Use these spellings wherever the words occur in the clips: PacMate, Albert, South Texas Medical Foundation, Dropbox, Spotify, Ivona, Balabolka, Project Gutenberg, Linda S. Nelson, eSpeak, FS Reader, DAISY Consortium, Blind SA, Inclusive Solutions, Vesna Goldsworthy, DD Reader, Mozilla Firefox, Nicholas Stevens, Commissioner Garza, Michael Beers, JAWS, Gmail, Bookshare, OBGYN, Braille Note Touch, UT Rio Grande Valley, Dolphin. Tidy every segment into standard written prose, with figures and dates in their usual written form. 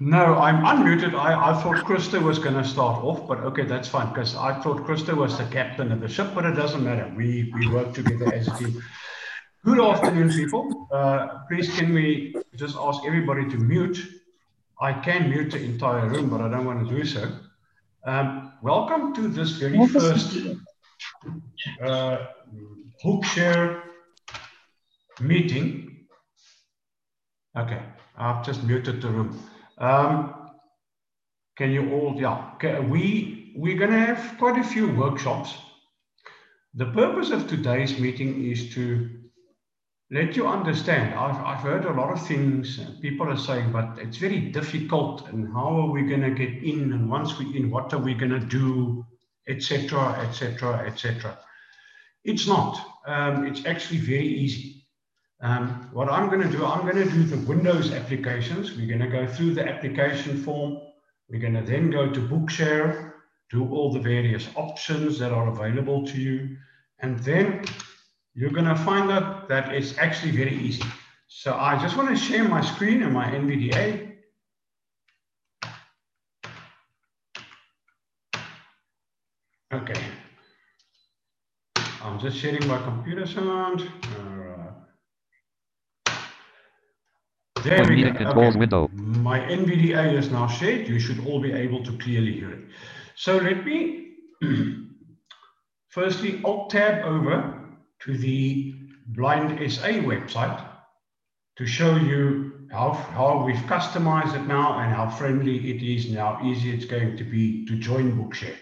No, I'm unmuted. I thought Krista was going to start off, but okay, that's fine, because I thought Krista was the captain of the ship, but it doesn't matter. We work together as a team. Good afternoon, people. Please, can we just ask everybody to mute? I can mute the entire room, but I don't want to do so. Welcome to this very first Bookshare meeting. Okay, I've just muted the room. Can you all, yeah, okay, we're going to have quite a few workshops. The purpose of today's meeting is to let you understand. I've heard a lot of things people are saying, but it's very difficult, and how are we going to get in, and once we're in, what are we going to do, etc., etc., etc. It's not. It's actually very easy. What I'm going to do the Windows applications. We're going to go through the application form. We're going to then go to Bookshare, do all the various options that are available to you. And then you're going to find out that it's actually very easy. So I just want to share my screen and my NVDA. Okay. I'm just sharing my computer sound. There we go. Okay. My NVDA is now shared. You should all be able to clearly hear it. So let me firstly Alt-tab over to the Blind SA website to show you how we've customized it now and how friendly it is and how easy it's going to be to join Bookshare.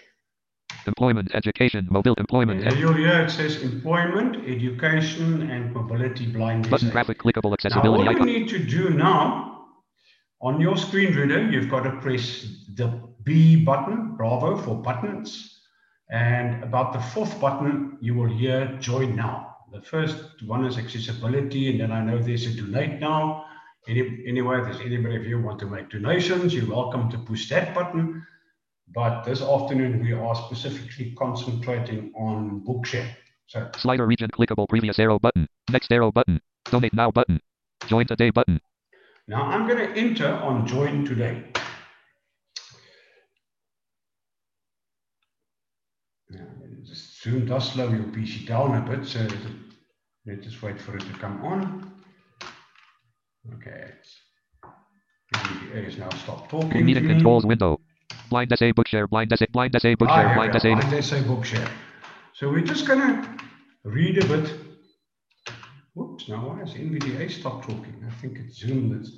Employment, education, mobile employment. And you'll hear it says employment, education, and mobility blind. Button graphic, clickable accessibility. Now, what you need to do now, on your screen reader, you've got to press the B button, Bravo for buttons. And about the fourth button, you will hear join now. The first one is accessibility, and then I know there's a donate now. Anyway, if there's anybody of you want to make donations, you're welcome to push that button. But this afternoon, we are specifically concentrating on Bookshare. So, slider region, clickable, previous arrow button, next arrow button, donate now button, join today button. Now I'm going to enter on join today. Now, this Zoom does slow your PC down a bit, so let's just wait for it to come on. Okay, it's now stopped talking. We need a controls window. Blind SA Bookshare, Blind SA Bookshare, Blind SA Bookshare. So we're just going to read a bit. Whoops, now why has NVDA stopped talking? I think it's Zoom that's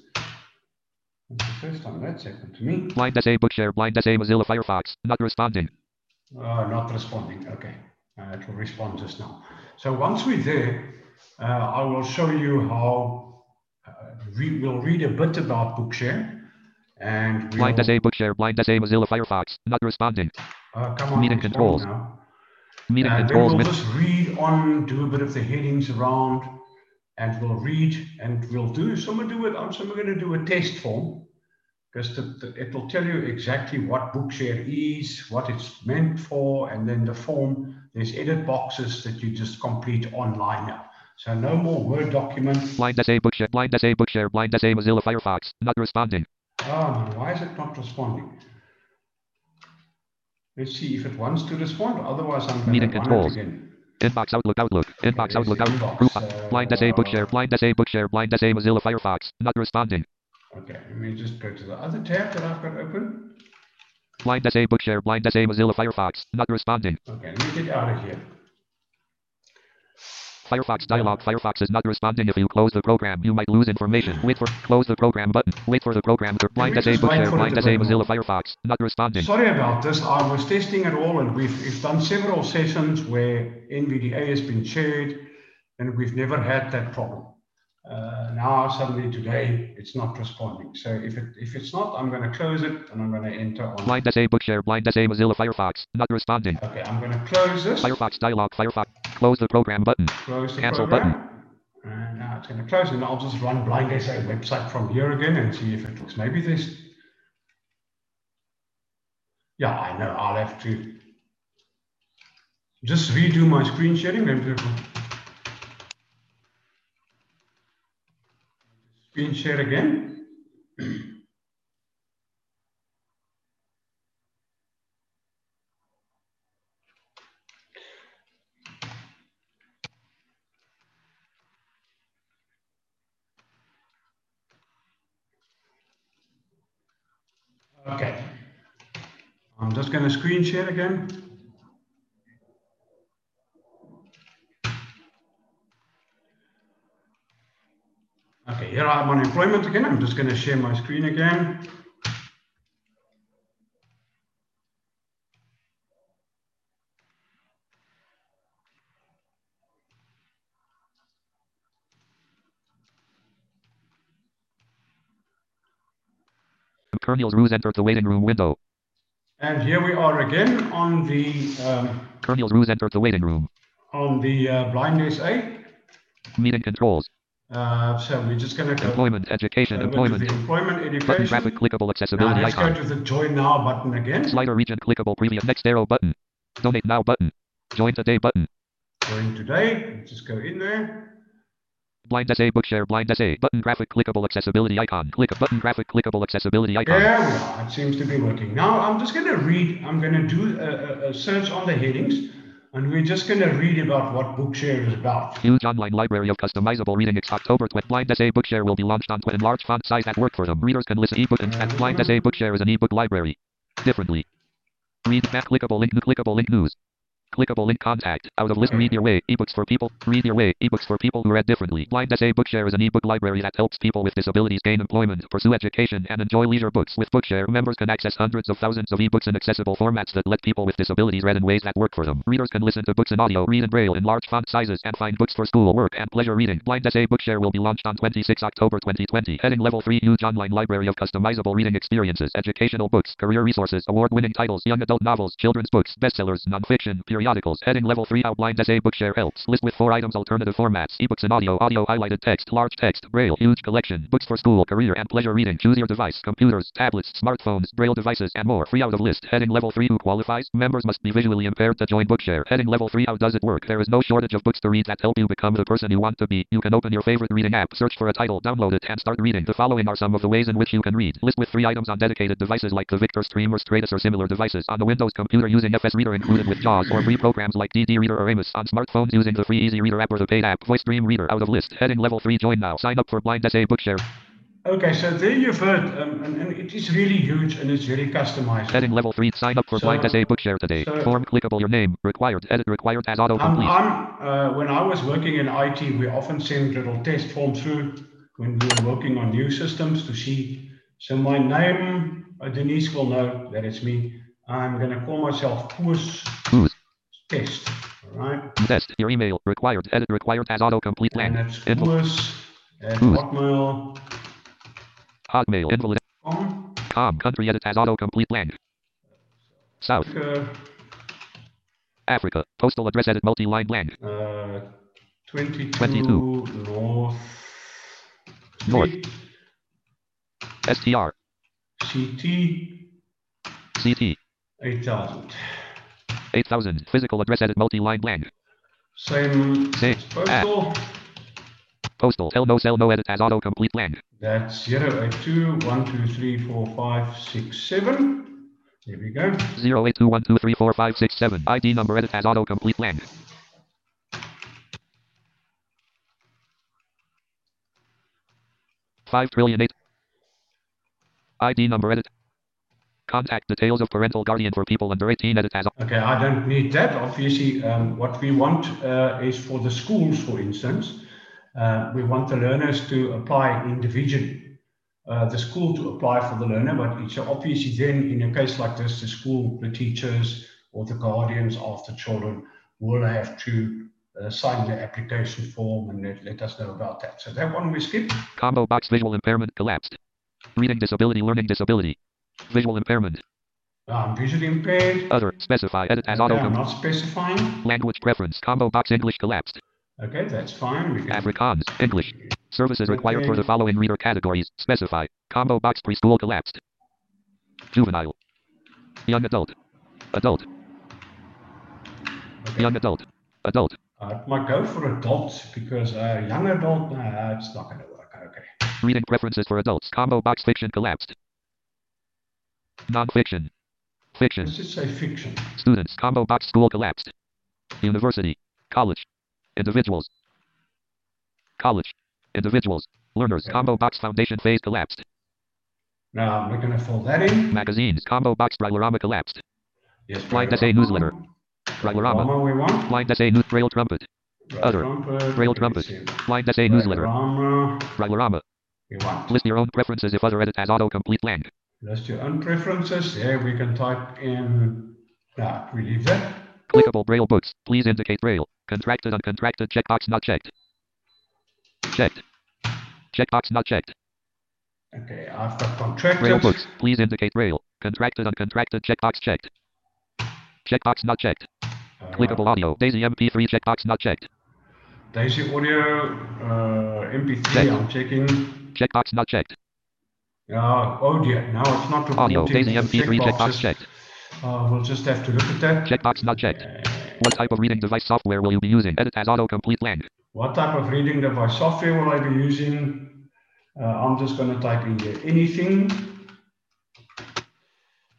the first time that's happened to me. Blind SA Bookshare, Blind SA Mozilla Firefox, not responding. Not responding, okay. It will respond just now. So once we're there, I will show you how we will read a bit about Bookshare. And Blind SA Bookshare, Blind SA Mozilla Firefox, not responding. Come on, meeting controls. Meeting controls. We'll just read on, do a bit of the headings around, and we'll read, and we'll do. We're going to do a test form, because it will tell you exactly what Bookshare is, what it's meant for, and then the form. There's edit boxes that you just complete online now. So no more Word documents. Blind SA Bookshare, Blind SA Bookshare, Blind SA Mozilla Firefox, not responding. Ah, why is it not responding? Let's see if it wants to respond. Otherwise, I'm going to run it again. Inbox Outlook Outlook. Inbox Outlook Outlook. Blind SA Bookshare. Blind SA Bookshare. Blind SA Mozilla Firefox. Not responding. Okay, let me just go to the other tab that I've got open. Blind SA Bookshare. Blind SA Mozilla Firefox. Not responding. Okay, let me get out of here. Firefox dialog. Firefox is not responding. If you close the program, you might lose information. Wait for close the program button. Wait for the program. Blind SA Bookshare. Blind SA Mozilla Firefox. Not responding. Sorry about this. I was testing it all, and we've done several sessions where NVDA has been shared, and we've never had that problem. Now suddenly today it's not responding. So if it's not, I'm going to close it, and I'm going to enter on. Blind SA Bookshare. Blind SA Mozilla Firefox. Not responding. Okay, I'm going to close this. Firefox dialog. Firefox. Close the program button. Close the cancel program button. And now it's going to close, and I'll just run Blind SA website from here again and see if it works. Maybe this. Yeah, I know. I'll have to just redo my screen sharing. Screen share again. Okay, I'm just going to screen share again. Okay, here I am on employment again. I'm just going to share my screen again. Kernel's Ruse entered the waiting room window. And here we are again on the... Kernel's Ruse entered the waiting room. On the Blind SA. Meeting controls. So we're just going to... Employment, education, employment. Employment, education. Button traffic, clickable accessibility now, let's icon. Let's go to the join now button again. Slider region, clickable premium, next arrow button. Donate now button. Join today button. Join today. Let's just go in there. Blind SA Bookshare Blind SA button graphic clickable accessibility icon click button graphic clickable accessibility icon. There we are. It seems to be working. Now I'm just going to read. I'm going to do a search on the headings, and we're just going to read about what Bookshare is about. Huge online library of customizable reading. It's October 20. Blind SA Bookshare will be launched on Twitter. Large font size at work for them. Readers can listen ebook and Blind SA Bookshare is an ebook library. Differently. Read back clickable link news. Clickable link contact. Out of list, read your way. Ebooks for people. Read your way. Ebooks for people who read differently. Blind SA Bookshare is an ebook library that helps people with disabilities gain employment, pursue education, and enjoy leisure books. With Bookshare, members can access hundreds of thousands of ebooks in accessible formats that let people with disabilities read in ways that work for them. Readers can listen to books in audio, read in Braille in large font sizes, and find books for school, work, and pleasure reading. Blind SA Bookshare will be launched on 26 October 2020. Heading Level 3. Huge online library of customizable reading experiences, educational books, career resources, award-winning titles, young adult novels, children's books, bestsellers, nonfiction, period. Periodicals. Heading Level 3. How Blind SA Bookshare helps. List with 4 items. Alternative formats. Ebooks and audio. Audio highlighted text. Large text. Braille. Huge collection. Books for school, career, and pleasure reading. Choose your device. Computers, tablets, smartphones, Braille devices, and more. Free out of list. Heading Level 3. Who qualifies? Members must be visually impaired to join Bookshare. Heading Level 3. How does it work? There is no shortage of books to read that help you become the person you want to be. You can open your favorite reading app, search for a title, download it, and start reading. The following are some of the ways in which you can read. List with 3 items on dedicated devices like the Victor Stream or Stratus or similar devices. On the Windows computer using FS Reader included with JAWS or free programs like DD Reader or Amos. On smartphones using the free Easy Reader app or the paid app. Voice Dream Reader. Out of list. Heading Level 3. Join now. Sign up for Blind SA Bookshare. Okay, so there you've heard, and it is really huge and it's really customized. Heading Level 3. Sign up for Blind SA Bookshare today. Form clickable. Your name required. Edit required as autocomplete. When I was working in IT, we often send little test forms through when we were working on new systems to see. So my name, Denise will know that it's me. I'm going to call myself Koos. Test. All right. Test. Your email required. Edit required as autocomplete. And that's Hotmail.com. Country edit as autocomplete. Land. South. Africa. Postal address edit multi-line. Land. 22. North. STR. CT. 8000. 8000. Physical address edit multi-line blank. Same. Postal. Postal. Cell no edit as autocomplete blank. That's 082123456 7. There we go. 082123456 7. ID number edit as autocomplete blank. $5,000,000,008. ID number edit. Contact details of parental guardian for people under 18 edit as. Okay, I don't need that. Obviously, what we want is for the schools, for instance, we want the learners to apply individually, the school to apply for the learner, but it's obviously then in a case like this, the school, the teachers, or the guardians of the children will have to sign the application form and let us know about that. So that one we skip. Combo box visual impairment collapsed. Reading disability, learning disability. Visual impairment. I'm visually impaired. Other. Specify. Edit as auto. I'm not specifying. Language preference. Combo box English collapsed. Okay, that's fine. We can... Afrikaans. English. Services required for the following reader categories. Specify. Combo box preschool collapsed. Juvenile. Young adult. Adult. Okay. Young adult. Adult. I might go for adults because young adult, it's not going to work. Okay. Reading preferences for adults. Combo box fiction collapsed. Non-fiction. Fiction. Does it say fiction? Students. Combo box school collapsed. University. College. Individuals. College. Individuals. Learners. Okay. Combo box foundation phase collapsed. Now we're going to fold that in. Magazines. Combo box Braillerama collapsed. Yes. Blind SA newsletter. Braillerama. We want. Blind SA news. Braille trumpet. Other. Trumpet. Braille trumpet. Blind SA newsletter. Braillerama. We want. List your own preferences if other edit has autocomplete lang. List your own preferences. There we can type in. Now we leave that. Clickable Braille books. Please indicate Braille. Contracted, uncontracted. Checkbox not checked. Checked. Checkbox not checked. Okay, I've got contracted. Braille books. Please indicate Braille. Contracted, uncontracted. Checkbox checked. Checkbox not checked. Clickable audio. DAISY MP3. Checkbox not checked. DAISY audio. MP3. Checked. I'm checking. Checkbox not checked. Yeah, audio. Now it's not reporting. Audio. DAISY MP3. Checkbox checked. We'll just have to look at that. Checkbox not checked. What type of reading device software will you be using? Edit as autocomplete lang. What type of reading device software will I be using? I'm just going to type in here anything.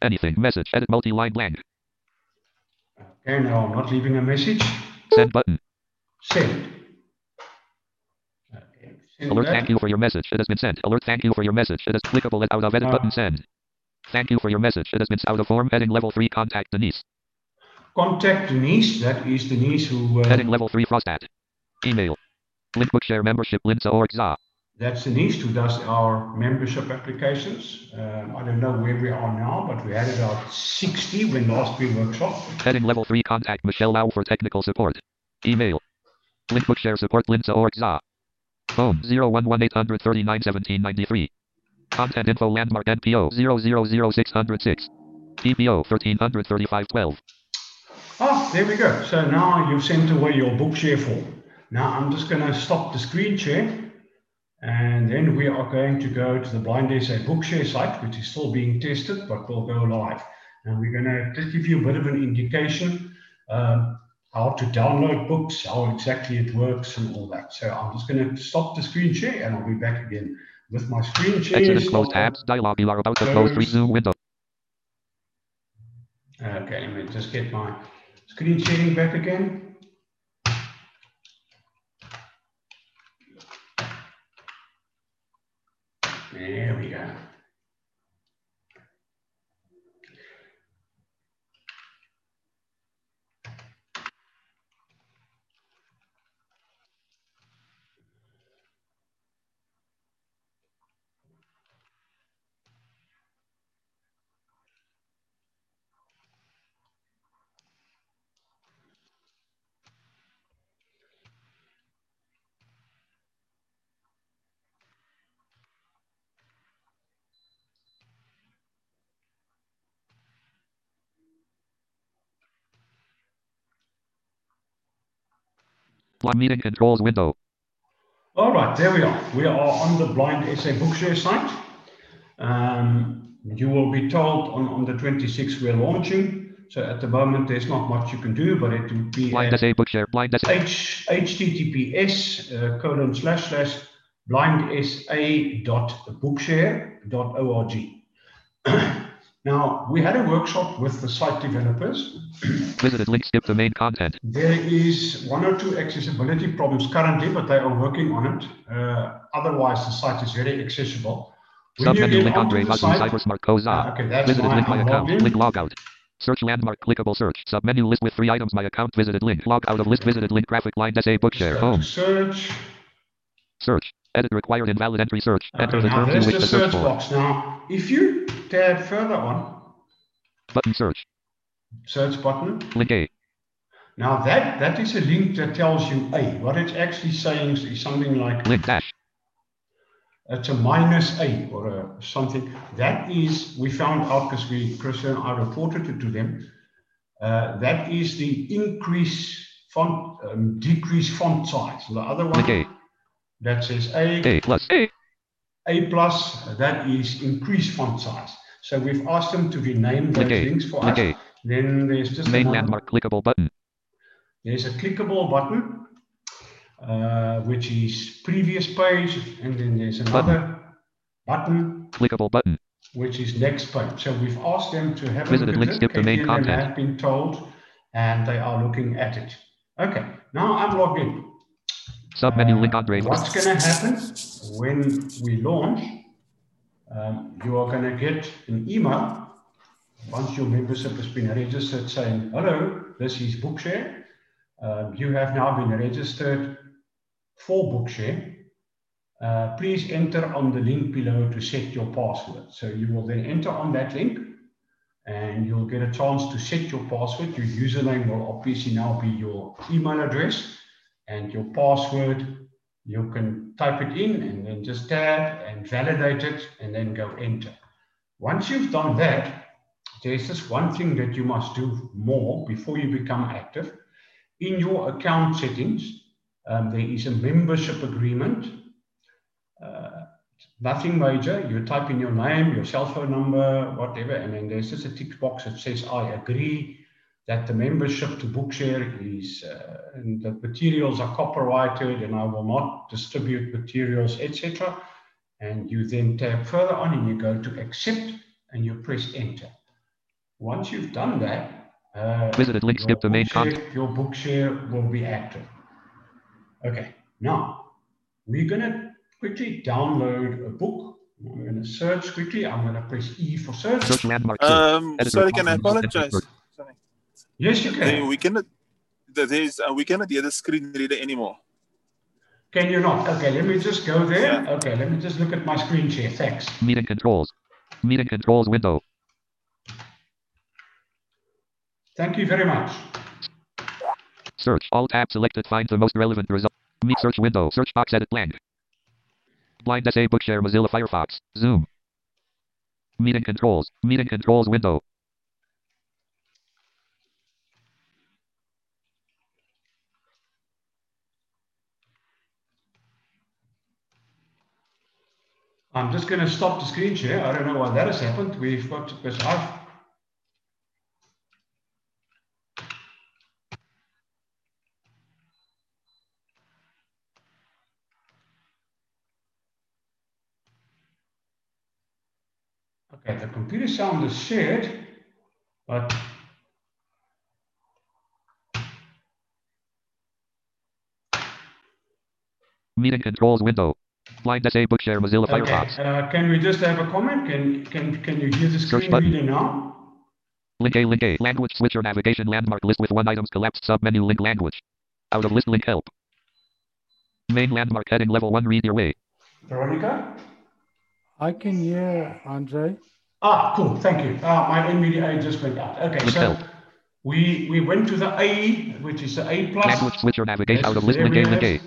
Anything. Message. Edit multi-line lang. Okay, now I'm not leaving a message. Send button. Send. Okay, send alert. That. Thank you for your message. It has been sent. Alert. Thank you for your message. It is clickable and out of edit button. Send. Thank you for your message. It has been out of form. Heading level 3. Contact Denise. Contact Denise. That is Denise who. Heading level 3. Frostat. Email. Link Bookshare membership. Linsa. That's Denise who does our membership applications. I don't know where we are now, but we had about 60 when last we workshopped. Heading level 3. Contact Michelle Lau for technical support. Email. Link Bookshare support. Linsa. Phone 011-839-1793. Content info landmark NPO 000606. PPO 133512. Oh, there we go. So now you've sent away your Bookshare form. Now I'm just going to stop the screen share, and then we are going to go to the Blind SA Bookshare site, which is still being tested, but will go live. And we're going to just give you a bit of an indication how to download books, how exactly it works, and all that. So I'm just going to stop the screen share, and I'll be back again with my screen share. Exit and close tabs dialog. You are about to close resume window. Okay, let me just get my screen sharing back again. There we go. Blind meeting controls window. All right, there we are. We are on the Blind SA Bookshare site. You will be told on the 26th we're launching. So at the moment, there's not much you can do, but it would be Blind SA Bookshare. Blind SA. https://blindsa.bookshare.org. Now, we had a workshop with the site developers. Visited link, skip the main content. There is one or two accessibility problems currently, but they are working on it. Otherwise, the site is very accessible. Submenu link Andre Mazu Cybersmart Koza. Okay, that's visited link my account, link logout. Search landmark, clickable search. Submenu list with 3 items, my account, visited link. Logout of list, visited link, graphic line, SA Bookshare, home. Search. Search. Edit required invalid entry search. Okay, enter the term you wish to search box. Now, if you tab further on, button search. Search button. Link A. Now that is a link that tells you A. What it's actually saying is something like link dash. It's a minus A or a something. That is, we found out because Chris and I reported it to them. That is the increase font, decrease font size. The other one. Link A. That says A plus. A plus, that is increased font size. So we've asked them to rename those things for us. A. Then there's just main landmark clickable button. There's a clickable button, which is previous page, and then there's another button, clickable button, which is next page. So we've asked them to have visited a look at it. They have been told, and they are looking at it. Okay, now I'm logged in. Submenu link on Braille. What's going to happen when we launch? You are going to get an email once your membership has been registered saying, hello, this is Bookshare. You have now been registered for Bookshare. Please enter on the link below to set your password. So you will then enter on that link and you'll get a chance to set your password. Your username will obviously now be your email address, and your password, you can type it in and then just tab and validate it and then go enter. Once you've done that, there's just one thing that you must do more before you become active. In your account settings, there is a membership agreement. Nothing major. You type in your name, your cell phone number, whatever, and then there's just a tick box that says, I agree that the membership to Bookshare is, and that materials are copyrighted and I will not distribute materials, etc. And you then tap further on and you go to accept and you press enter. Once you've done that, visited link, skip the main content. Your Bookshare will be active. Okay, now we're going to quickly download a book. I'm going to search quickly. I'm going to press E for search. Sorry, can I apologize? Sorry. Yes, you can. We cannot hear the screen reader anymore. Can you not? Okay, let me just go there. Yeah. Okay, let me just look at my screen share. Thanks. Meeting controls. Meeting controls window. Thank you very much. Search. All tabs selected. Find the most relevant result. Meet search window. Search box edit blank. Blind SA Bookshare Mozilla Firefox. Zoom. Meeting controls. Meeting controls window. I'm just going to stop the screen share. I don't know why that has happened. We've got to press off. Okay, the computer sound is shared, but meeting controls window. Blind SA Bookshare Mozilla Firefox. Can we just have a comment? Can you hear the screen reader now? Link A, link A, language switcher navigation landmark list with one items collapsed submenu link language. Out of list link help. Main landmark heading level 1 read your way. Veronica? I can hear Andre. Ah, cool. Thank you. My NVDA just went out. Okay, link so help. We went to the A, which is the A plus. Language switcher navigate that's out of list link A, link A.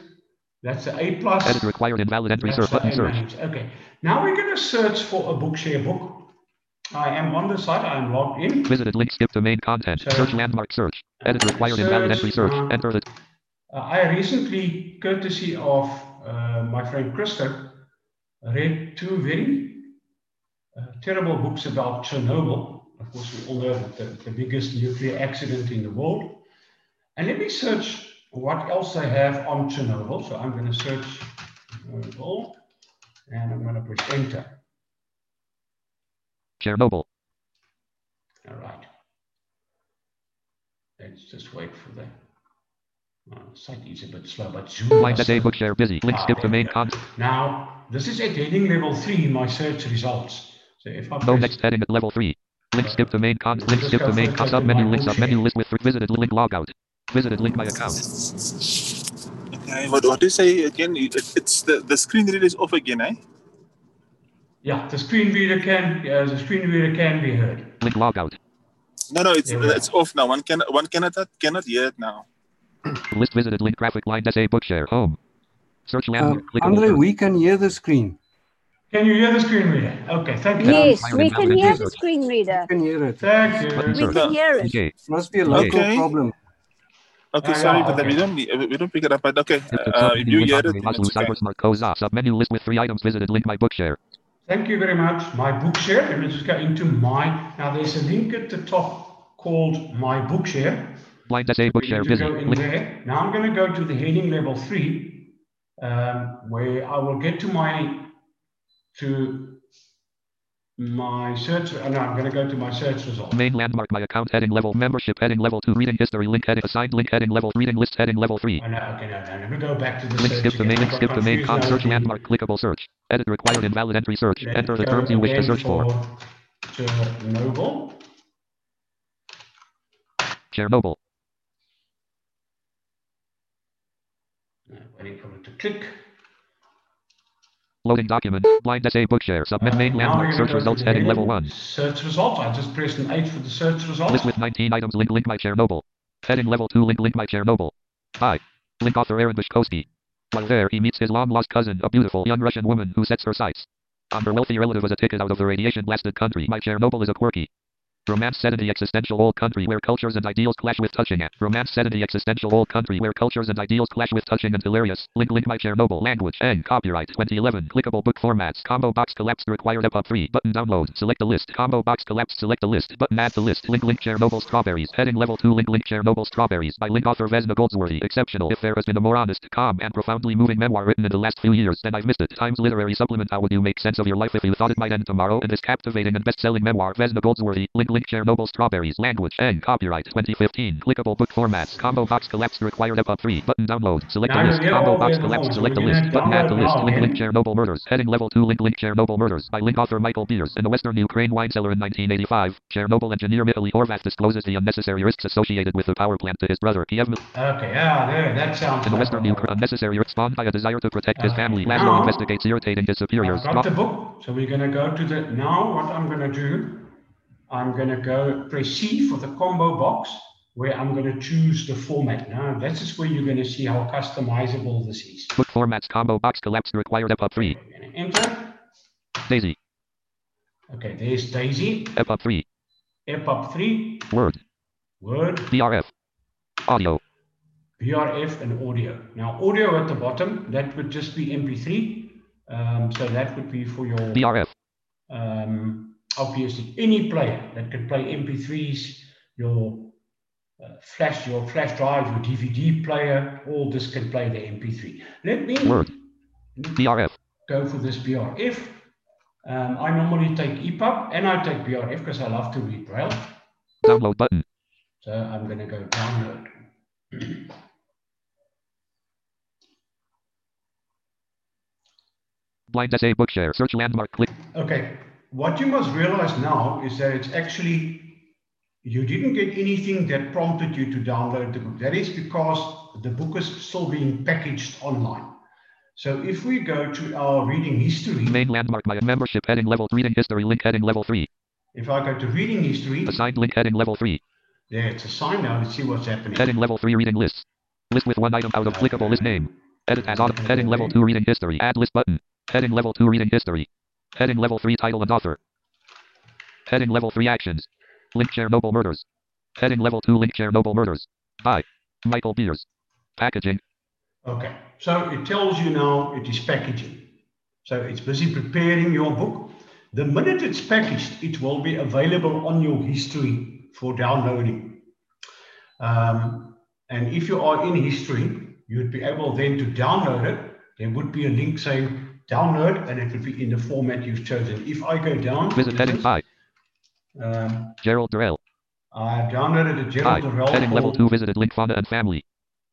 That's the A plus. Edit required invalid entry search button search. Okay. Now we're going to search for a Bookshare book. I am on the site. I am logged in. Visited link. Skip the main content. So, search landmark search. Edit required search, invalid entry search. Enter the. I recently, courtesy of my friend Krista, read two very terrible books about Chernobyl. Of course, we all know that the biggest nuclear accident in the world. And let me search what else I have on Chernobyl. So I'm going to search Chernobyl and I'm going to press enter. Chernobyl. All right. Let's just wait for the site is a bit slow, but Zoom. Blind SA Bookshare busy. Click skip the main content. Now, this is at heading level 3, my search results. So if I press next heading at level 3. Link skip the main content. Link skip the main content. Submenu link. Submenu list with visited link logout. Visited link my account. Okay, but what do you say again? It's the screen reader is off again, eh? Yeah, the screen reader can be heard. Link logout. No, it's off now. One cannot hear it now. List visited link graphic line SA Bookshare home. Search landmark. Andre, we can hear the screen. Can you hear the screen reader? Okay, thank you. Yes, we can hear the screen reader. We can hear it. Thank you. We can hear it. Okay. Must be a local problem. Okay, sorry, but then we don't pick it up. But okay, if you hear it, submenu list with 3 items visited. Link my Bookshare. Thank you very much. My Bookshare. Let me just go into my. Now there's a link at the top called My Bookshare. Blind SA Bookshare busy. Now I'm going to go to the heading level 3, where I will get to My search, and I'm going to go to my search results. Main landmark, my account, heading level, membership, heading level 2, reading history, link, edit, assigned link, heading level, reading list, heading level 3. Oh, no, okay, no, no, let me go back to the link, skip the main, link, skip the main, com, search, landmark, clickable search, edit required, invalid entry, search, let enter the terms you wish to search for. Chernobyl. Chernobyl. Waiting for it to click. Loading document, Blind SA Bookshare, submit main landmark search results heading level 1. Search result, I just pressed an H for the search result. List with 19 items, link, link my Chernobyl. Heading level 2, link, link my Chernobyl. 5. Link author Aaron Bushkovsky. While there he meets his long-lost cousin, a beautiful young Russian woman who sets her sights on her wealthy relative as a ticket out of the radiation-blasted country. My Chernobyl is a quirky romance set in the existential old country where cultures and ideals clash with touching and romance set in the existential old country where cultures and ideals clash with touching and hilarious. Link, link my Chernobyl, language and copyright 2011, clickable book formats, combo box collapsed, required up 3 button, download, select a list, combo box collapsed, select a list button, add the list, link, link Chernobyl strawberries, heading level 2, link, link Chernobyl strawberries by link author Vesna Goldsworthy. Exceptional. If there has been a more honest, calm and profoundly moving memoir written in the last few years, then I've missed it. Times Literary Supplement. How would you make sense of your life if you thought it might end tomorrow? In this captivating and best-selling memoir, Vesna Goldsworthy. Link, link Chernobyl strawberries, language and copyright 2015, clickable book formats, combo box collapsed, required up 3 button, download, select a list, combo box collapsed, select a list button, add the list, link, link Chernobyl murders, heading level 2, link, link Chernobyl murders by link author Michael Beers. In the western Ukraine wine cellar in 1985, Chernobyl engineer Vitaly Horvath discloses the unnecessary risks associated with the power plant to his brother Kiev. Okay, yeah, there, that sounds. In the western Ukraine, unnecessary risks spawned by a desire to protect his family. Laszlo investigates irritating his superiors. Got the book, so we're gonna go to the now. What I'm gonna do. I'm going to go press C for the combo box where I'm going to choose the format. Now, this is where you're going to see how customizable this is. Book formats, combo box collapsed, required EPUB 3. I'm going to enter. DAISY. Okay, there's DAISY. EPUB 3. EPUB 3. Word. Word. BRF. Audio. BRF and audio. Now, audio at the bottom, that would just be MP3. So that would be for your... BRF. Obviously, any player that can play MP3s, your flash drive, your DVD player, all this can play the MP3. Let me Word. BRF. Go for this BRF. I normally take EPUB and I take BRF because I love to read Braille. Download button. So I'm going to go download. Blind SA Bookshare. Search landmark. Click. Okay. What you must realize now is that it's actually, you didn't get anything that prompted you to download the book. That is because the book is still being packaged online. So if we go to our reading history. Main landmark, my membership, heading level, reading history, link, heading level 3. If I go to reading history. Assigned link, heading level 3. There, it's assigned now. Let's see what's happening. Heading level 3, reading lists. List with one item out of clickable list name. Edit as auto. Heading level 2, reading history. Add list button. Heading level 2, reading history. Heading level 3, title and author. Heading level 3, actions. Link Chernobyl murders. Heading level 2, link Chernobyl murders. By Michael Beers. Packaging. Okay, so it tells you now it is packaging. So it's busy preparing your book. The minute it's packaged, it will be available on your history for downloading. And if you are in history, you'd be able then to download it. There would be a link saying, download, and it will be in the format you've chosen. If I go down, visit heading 5. Gerald Durrell. I downloaded a Gerald Durrell. Heading level 2, visited link fauna and family.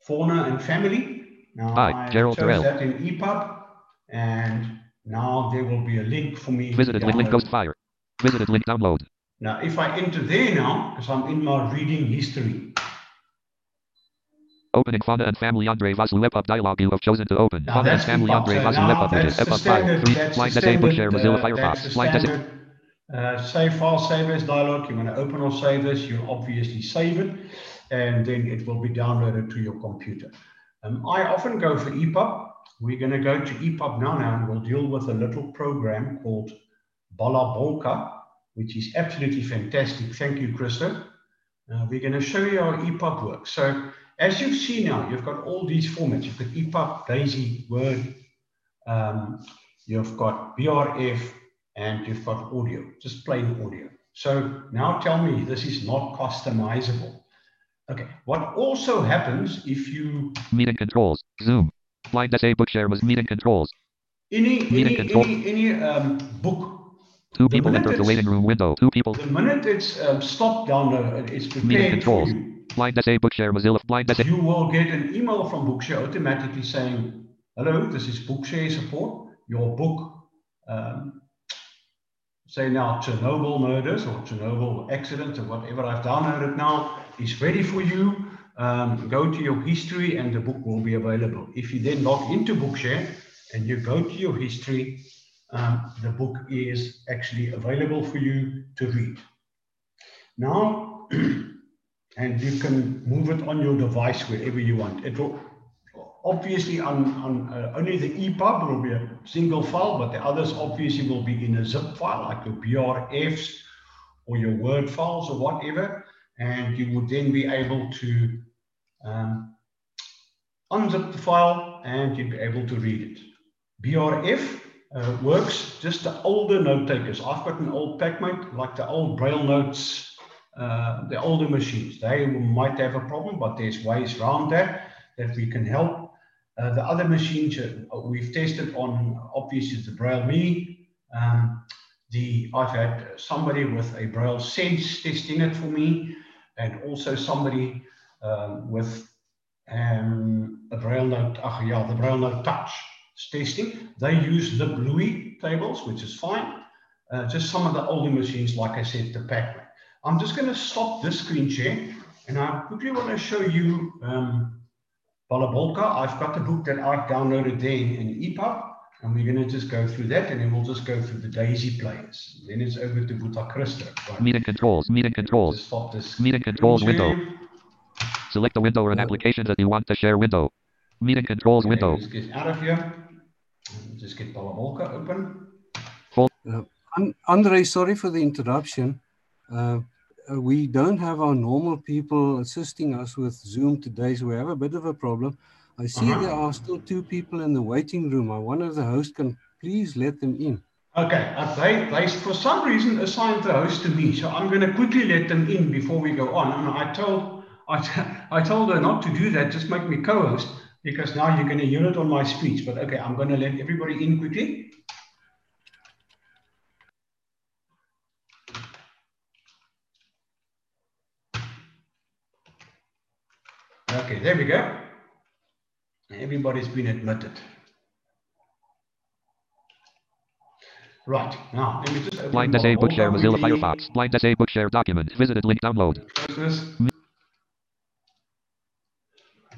Fauna and family. Now I Gerald chose Durrell. That in EPUB, and now there will be a link for me. Visited link ghost fire. Visited link download. Now if I enter there now, because I'm in my reading history. Opening Fauna and Family Andrei Vasu EPUB dialog you have chosen to open. Now Fauna and Family Andrei Vasu EPUB edition. EPUB file 3. Blind SA Bookshare Mozilla Firefox. Blind SA. Save file, save as dialog. You're going to open or save this. You'll obviously save it. And then it will be downloaded to your computer. I often go for EPUB. We're going to go to EPUB now and we'll deal with a little program called Balabolka, which is absolutely fantastic. Thank you, Krista. We're going to show you how EPUB works. So, as you see now, you've got all these formats. You've got EPUB, DAISY, Word, you've got BRF, and you've got audio, just plain audio. So now tell me this is not customizable. Okay, what also happens if you... Meeting controls, Zoom. Blind SA Bookshare was meeting controls. Any book Two people enter the waiting room window. Two people. The minute it's stopped down, it's prepared controls. For you. Blind SA Bookshare Mozilla. Blind SA. You will get an email from Bookshare automatically saying, "Hello, this is Bookshare support. Your book, say now Chernobyl murders or Chernobyl accident or whatever I've downloaded now is ready for you. Go to your history and the book will be available." If you then log into Bookshare and you go to your history, the book is actually available for you to read. Now, and you can move it on your device wherever you want. It will obviously on only the EPUB will be a single file, but the others obviously will be in a zip file, like your BRFs or your Word files or whatever. And you would then be able to unzip the file and you'd be able to read it. BRF works just the older note takers. I've got an old PacMate, like the old Braille notes, the older machines. They might have a problem, but there's ways around that we can help. The other machines we've tested on, obviously, the Braille Me. I've had somebody with a Braille Sense testing it for me, and also somebody with a Braille Note, the Braille Note Touch testing. They use the Bluey tables, which is fine. Just some of the older machines, like I said, the PacMate. I'm just going to stop this screen share, and I quickly want to show you Balabolka. I've got the book that I've downloaded there in EPUB, and we're going to just go through that, and then we'll just go through the DAISY players. Then it's over to Buta Krista. Right? Meeting controls. Just stop this. Meeting controls window. Select a window or an application that you want to share window. Meeting controls window. Let's get out of here. Just get Balabolka open. Andre, sorry for the interruption. We don't have our normal people assisting us with Zoom today, so we have a bit of a problem. I see there are still two people in the waiting room. I wonder if the host can please let them in. Okay, they for some reason assigned the host to me, so I'm going to quickly let them in before we go on. And I told her not to do that, just make me co-host, because now you're going to hear it on my speech. But okay, I'm going to let everybody in quickly. Okay, there we go. Everybody's been admitted. Right, now let me just open Blind SA Bookshare Mozilla Firefox. Blind SA Bookshare document. Visited link download.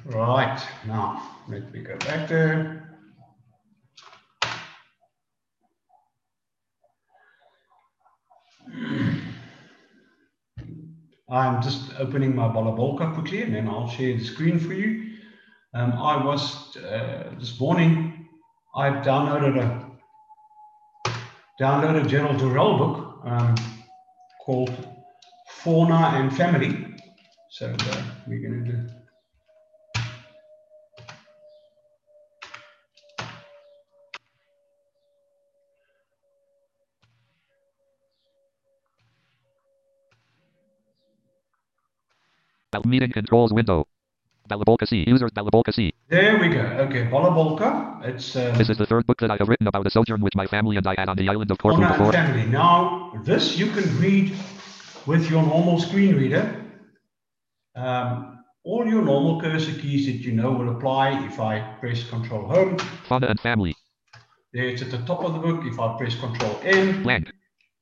Right, now let me go back there. I'm just opening my Balabolka quickly, and then I'll share the screen for you. I was this morning. I downloaded a Gerald Durrell book called Fauna and Family. So we're going to do. Meeting controls window. Balabolka C. Users Balabolka C. There we go. Okay, Balabolka. It's this is the third book that I have written about a sojourn which my family and I had on the island of Corfu before. Family. Now, this you can read with your normal screen reader. All your normal cursor keys that you know will apply. If I press Control Home. Father and family. There, it's at the top of the book. If I press Control N. Blank.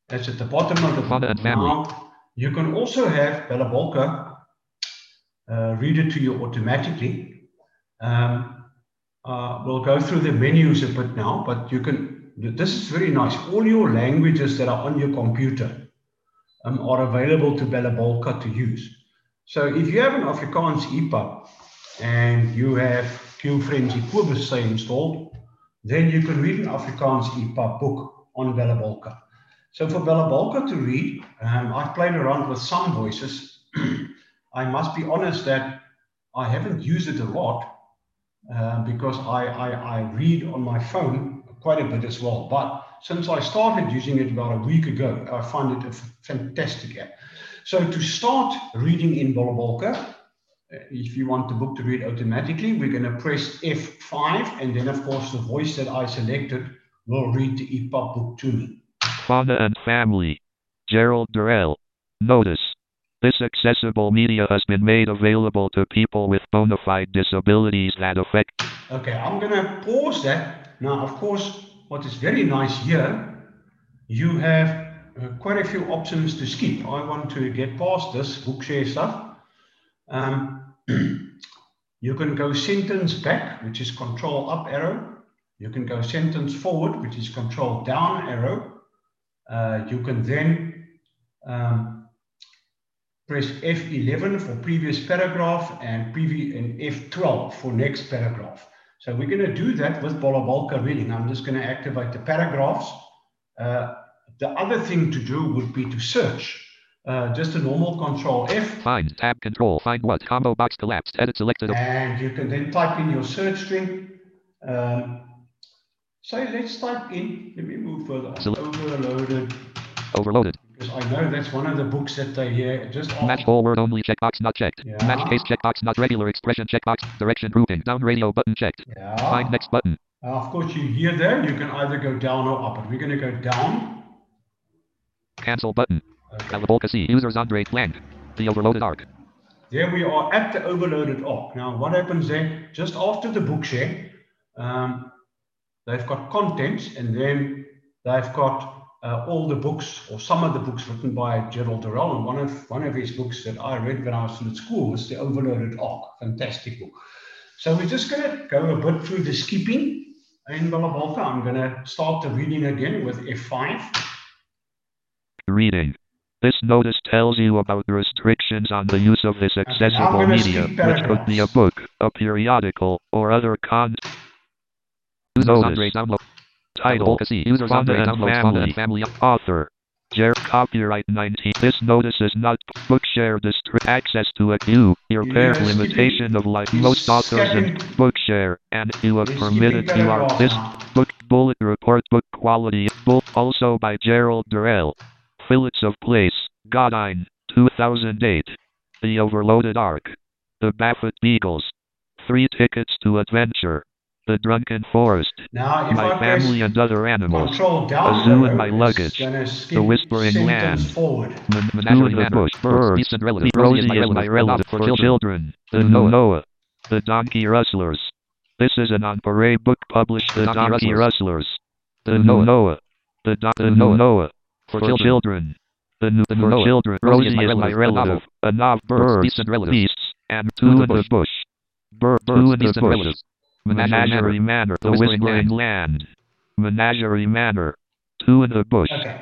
That's at the bottom of the book. Father and family. Now, you can also have Balabolka read it to you automatically. We'll go through the menus a bit now, but you can, this is very nice. All your languages that are on your computer are available to Balabolka to use. So if you have an Afrikaans EPUB and you have QFrenzy Cobus say installed, then you can read an Afrikaans EPUB book on Balabolka. So for Balabolka to read, I've played around with some voices. I must be honest that I haven't used it a lot because I read on my phone quite a bit as well. But since I started using it about a week ago, I find it a fantastic app. So to start reading in Balabolka, if you want the book to read automatically, we're going to press F5. And then, of course, the voice that I selected will read the EPUB book to me. Fauna and Family. Gerald Durrell. Notice. This accessible media has been made available to people with bona fide disabilities that affect... Okay, I'm going to pause that. Now, of course, what is very nice here, you have quite a few options to skip. I want to get past this Bookshare stuff. You can go sentence back, which is control up arrow. You can go sentence forward, which is control down arrow. You can then... press F11 for previous paragraph and F12 for next paragraph. So we're going to do that with Balabolka reading. I'm just going to activate the paragraphs. The other thing to do would be to search. Just a normal control F. Find, tab, control, find what, combo box collapsed, edit selected. And you can then type in your search string. So let's type in, let me move further. Overloaded. Overloaded. Because I know that's one of the books that they hear just off. Match whole word only checkbox not checked. Yeah. Match case checkbox not regular expression checkbox. Direction grouping down radio button checked. Yeah. Find next button. Of course you hear there. You can either go down or up. But we're going to go down. Cancel button. Okay. Balabolka C. Users Andre Land. The overloaded arc. There we are at the overloaded arc. Now what happens there? Just after the Bookshare, they've got contents and then they've got all the books or some of the books written by Gerald Durrell, and one of his books that I read when I was still at school was The Overloaded Arc. Fantastic book. So we're just going to go a bit through the skipping in Balabolka. I'm going to start the reading again with F5. Reading. This notice tells you about restrictions on the use of this accessible media, which could be a book, a periodical, or other content. Notice. Title, User and Family, Author, Copyright 19. This notice is not Bookshare district access to a queue. Your parent limitation of life. Most authors in Bookshare, and you are permitted to art this book bullet report book quality book also by Gerald Durrell. Fillets of Place, Godine, 2008. The Overloaded Ark. The Baffert Beagles. 3 Tickets to Adventure. The Drunken Forest. Now, my family and other animals. A zoo and my luggage. The Whispering Land. Manure in the bush. Birds. Rosie is my relative for children. The Noah. The Donkey Rustlers. This is an on-parade book published. The Donkey Rustlers. The Noah. The Noah. For children. The children. Rosie is my relative. A knob birds. Beasts. And two in the bush. Two in the bush. Menagerie Manor, the Whispering Land. Menagerie Manor, Two in the Bush. Okay.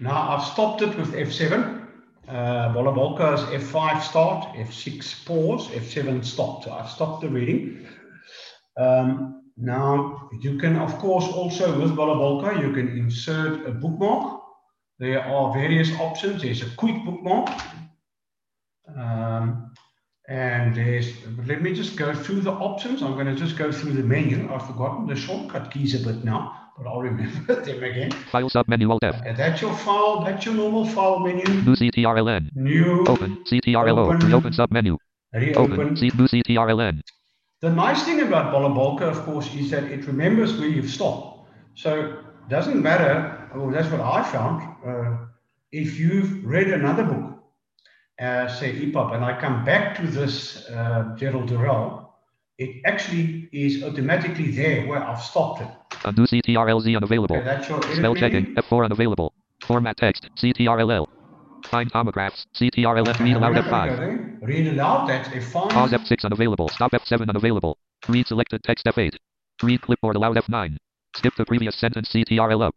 Now I've stopped it with F7. Balabolka's F5 start, F6 pause, F7 stop. So I've stopped the reading. Now you can, of course, also with Balabolka, you can insert a bookmark. There are various options. There's a quick bookmark. And there's, let me just go through the options. I'm going to just go through the menu. I've forgotten the shortcut keys a bit now, but I'll remember them again. File submenu alt F. That's your file, that's your normal file menu. New CTRLN. New. Open. CTRLO. Open. Reopen submenu. Reopen. CTRLN. The nice thing about Balabolka, of course, is that it remembers where you've stopped. So it doesn't matter, well, that's what I found, if you've read another book. Say EPUB, and I come back to this Gerald Durrell, it actually is automatically there where I've stopped it. Undo CTRLZ unavailable. Okay, that's your spell checking. F4 unavailable. Format text. CTRLL. Find homographs. CTRLF. Read aloud F5. Read aloud. That's F5. Pause F6 unavailable. Stop F7 unavailable. Read selected text F8. Read clipboard aloud F9. Skip the previous sentence. CTRL up.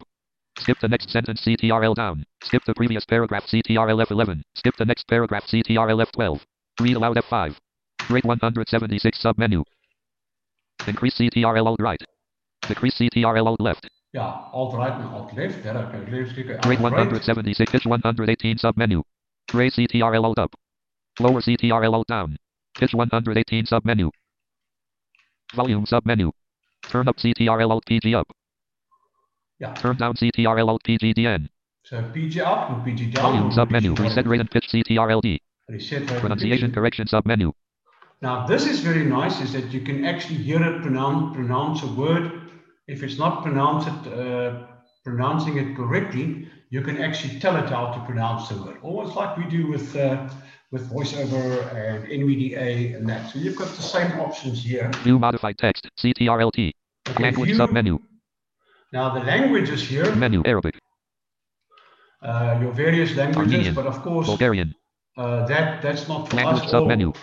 Skip the next sentence. CTRL down. Skip the previous paragraph. CTRL F11. Skip the next paragraph. CTRL F12. Read aloud F5. Break 176 submenu. Increase CTRL alt right. Decrease CTRL alt left. Yeah, alt right and alt left. There I go. Left click. Break 176. Pitch 118 submenu. Raise CTRL alt up. Lower CTRL alt down. Pitch 118 submenu. Volume submenu. Turn up CTRL alt PG up. Yeah. Turn down CTRL alt PGDN. So PG up and PG down. Volume submenu. Reset rate and pitch CTRLD. Reset rate. Pronunciation correction submenu. Now this is very nice, is that you can actually hear it pronounce a word. If it's not pronouncing it correctly, you can actually tell it how to pronounce the word, almost like we do with VoiceOver and NVDA and that. So you've got the same options here. View modified text, CTRLT, okay, language submenu. Now the languages here. Menu Arabic. Your various languages, Armenian, but of course, Bulgarian. That's not for language us. Submenu.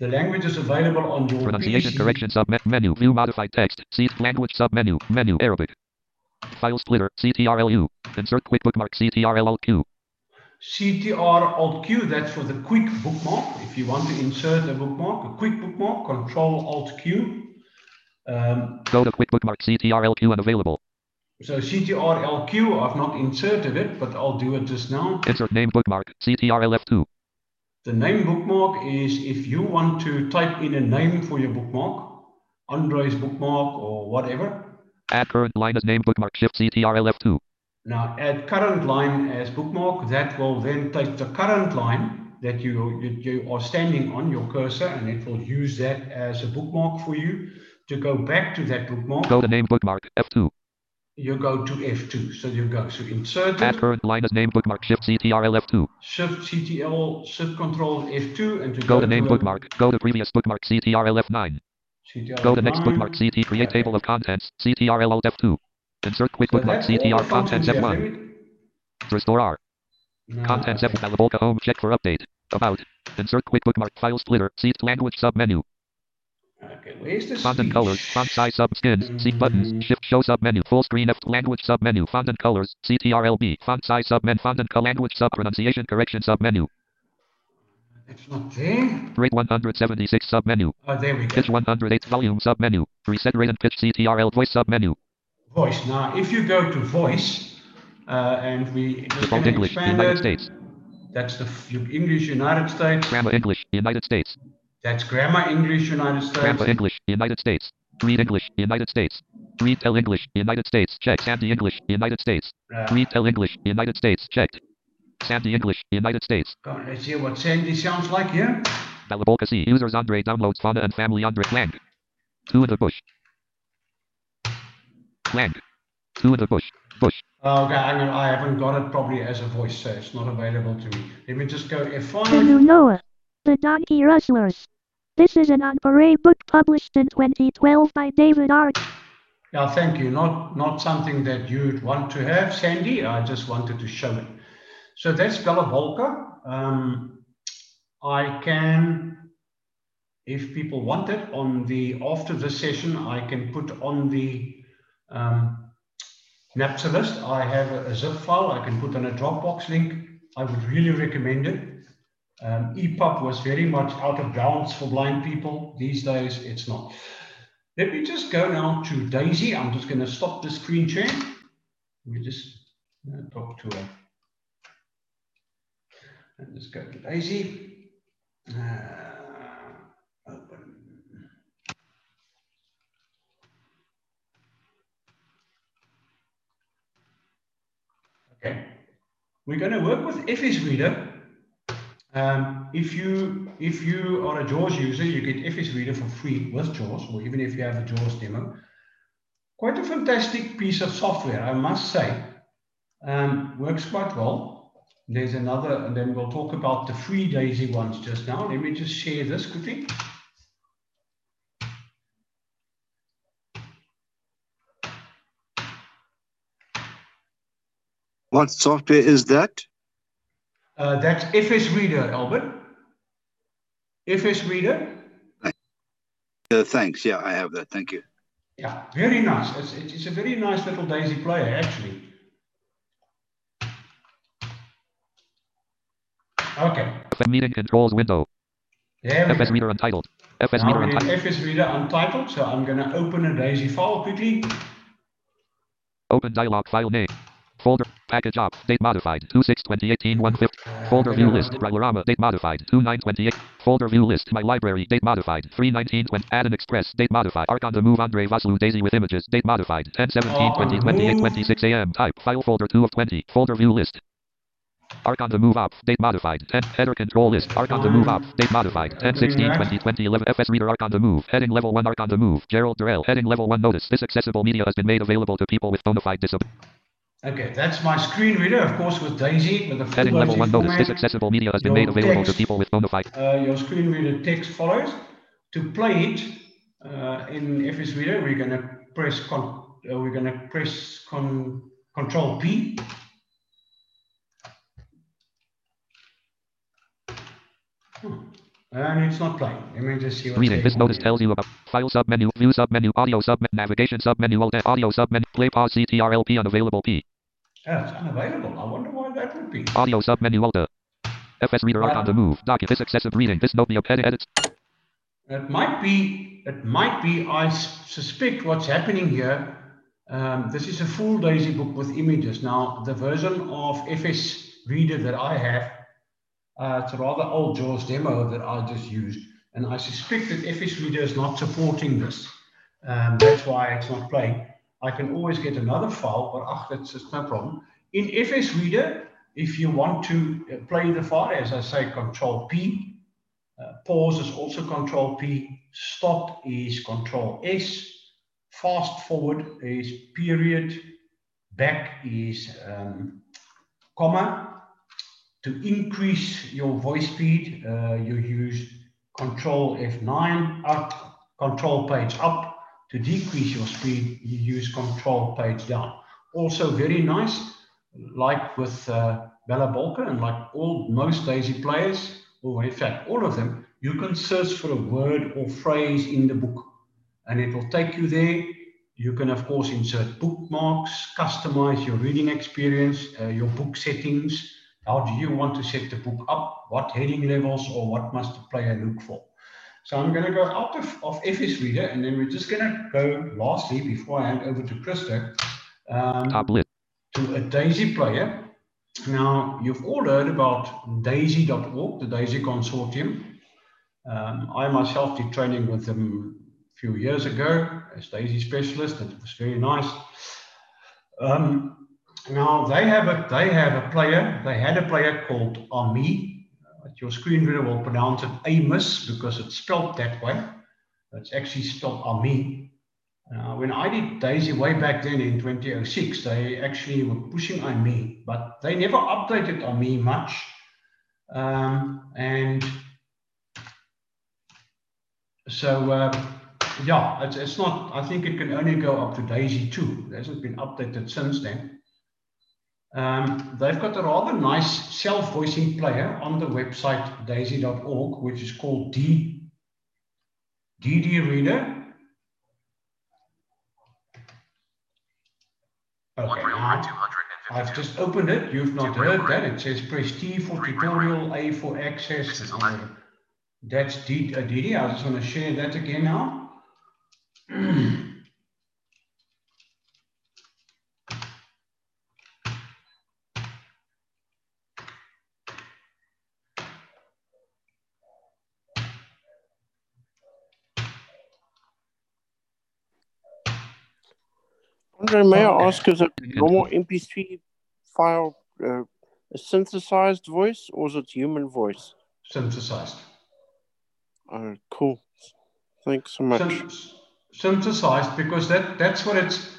The language is available on your pronunciation PC. Correction submenu. View modified text. See language submenu. Menu Arabic. File splitter. CTRLU. Insert quick bookmark. CTRLQ. CTRLQ. That's for the quick bookmark. If you want to insert a bookmark, a quick bookmark. Control-Alt-Q. Go to quick bookmark. CTRLQ unavailable. So CTRLQ, I've not inserted it, but I'll do it just now. Insert name bookmark, CTRLF2. The name bookmark is if you want to type in a name for your bookmark, Andre's bookmark or whatever. Add current line as name bookmark, shift CTRLF2. Now add current line as bookmark. That will then take the current line that you are standing on, your cursor, and it will use that as a bookmark for you to go back to that bookmark. Go to name bookmark, F2. You go to F2, so you go to insert it. Add current line as name bookmark, shift CTRL F2. Shift CTRL, shift control F2, and to go to name bookmark, go to previous bookmark, CTRL F9. Go to next bookmark, CT, create table of contents, CTRL Alt F2. Insert quick bookmark, CTR contents F1. Restore R. Contents F1, Balabolka home, check for update. About. Insert quick bookmark, file splitter, seat language submenu. Okay, where's this? Font and colors, font size, subskins, seek buttons, shift show submenu, full screen F, language submenu, font and colors, CTRLB, font size submen, font and color, language sub, pronunciation correction submenu. It's not there. Rate 176 submenu. Oh, there we go. Pitch 108 volume submenu. Reset rate and pitch CTRL voice submenu. Voice. Now, if you go to voice, and we default English, United States. That's the English, United States. Grammar English, United States. That's Grammar English, United States. Grammar English, United States. Read English, United States. Read Tell English, United States. Check. Sandy English, United States. Read Tell English, United States. Checked. Sandy English, United States. Go on, let's hear what Sandy sounds like here. Balabolka C. Users Andre downloads fauna and family Andre. Lang. Two in the bush. Lang. Two in the bush. Bush. Okay, I haven't got it probably as a voice, so it's not available to me. Let me just go F5. Do you know it? The Donkey Rustlers. This is an on-parade book published in 2012 by David R. Yeah, thank you. Not something that you'd want to have, Sandy. I just wanted to show it. So that's Balabolka. I can, if people want it, on the after the session, I can put on the NAPSA list. I have a zip file. I can put on a Dropbox link. I would really recommend it. EPUB was very much out of bounds for blind people. These days, it's not. Let me just go now to DAISY. I'm just going to stop the screen share. We just talk to her. And let's go to DAISY. Open. Okay. We're going to work with FS Reader. If you are a JAWS user, you get FS Reader for free with JAWS, or even if you have a JAWS demo. Quite a fantastic piece of software, I must say. Works quite well. There's another, and then we'll talk about the free DAISY ones just now. Let me just share this quickly. What software is that? That's FS Reader, Albert. FS Reader. Thanks. Yeah, I have that. Thank you. Yeah, very nice. It's a very nice little DAISY player, actually. Okay. Meeting controls window. There we go. FS Reader untitled. FS Reader untitled. So I'm going to open a DAISY file quickly. Open dialog file name. Folder, package op, date modified, 26-2018, 1/5. Folder view list, Brailorama, date modified, 29-28. Folder view list, my library, date modified, 3-19-20. Add an express, date modified. Arc on the move, Andre Vaslou, DAISY with images, date modified, 10-17-20-28-26 AM. Type, file folder 2 of 20. Folder view list. Arc on the move off, date modified, 10. Header control list, arc on the move off, date modified, 10-16-20-20-11. FS Reader arc on the move, heading level 1 arc on the move. Gerald Durrell, heading level 1 notice. This accessible media has been made available to people with bona fide disabilities. Okay, that's my screen reader, of course, with DAISY. With the full setting level 1 bonus. This accessible media has been made available to people with bona fide. Your screen reader text follows. To play it in FS Reader, we're going to press Control P. And it's not playing. Let me just see what's reading. This notice tells you about file submenu, view submenu, audio submenu, navigation submenu, alt audio submenu, play pause CTRLP unavailable P. Oh, it's unavailable. I wonder why that would be. Audio submenu alt. FS Reader on the move. Document this excessive reading. This note edits. It might be. I suspect what's happening here. This is a full DAISY book with images. Now, the version of FS Reader that I have. It's a rather old JAWS demo that I just used, and I suspect that FS Reader is not supporting this. That's why it's not playing. I can always get another file, but that's just no problem. In FS Reader, if you want to play the file, as I say, Control P. Pause is also Control P. Stop is Control S. Fast forward is period. Back is comma. To increase your voice speed, you use Control F9, Control Page Up. To decrease your speed, you use Control Page Down. Also very nice, like with Balabolka and like most DAISY players, or in fact all of them, you can search for a word or phrase in the book, and it will take you there. You can of course insert bookmarks, customize your reading experience, your book settings. How do you want to set the book up? What heading levels or what must the player look for? So I'm going to go out of FS Reader, and then we're just going to go lastly, before I hand over to Krista, to a DAISY player. Now, you've all heard about DAISY.org, the DAISY Consortium. I myself did training with them a few years ago as DAISY specialist. It was very nice. Now they had a player called Ami. Your screen reader will pronounce it Amos because it's spelled that way. It's actually spelled Ami. When I did DAISY way back then in 2006, they actually were pushing Ami, but they never updated Ami much. And so yeah, it's not. I think it can only go up to DAISY 2. It hasn't been updated since then. They've got a rather nice self-voicing player on the website daisy.org, which is called DD Reader. Okay, I've just opened it. You've not heard that. It says press T for tutorial, A for access. That's DD. I just want to share that again now. May I ask, is it normal MP3 file a synthesized voice, or is it human voice? Synthesized. Oh, cool. Thanks so much. Synthesized, because that's what it's,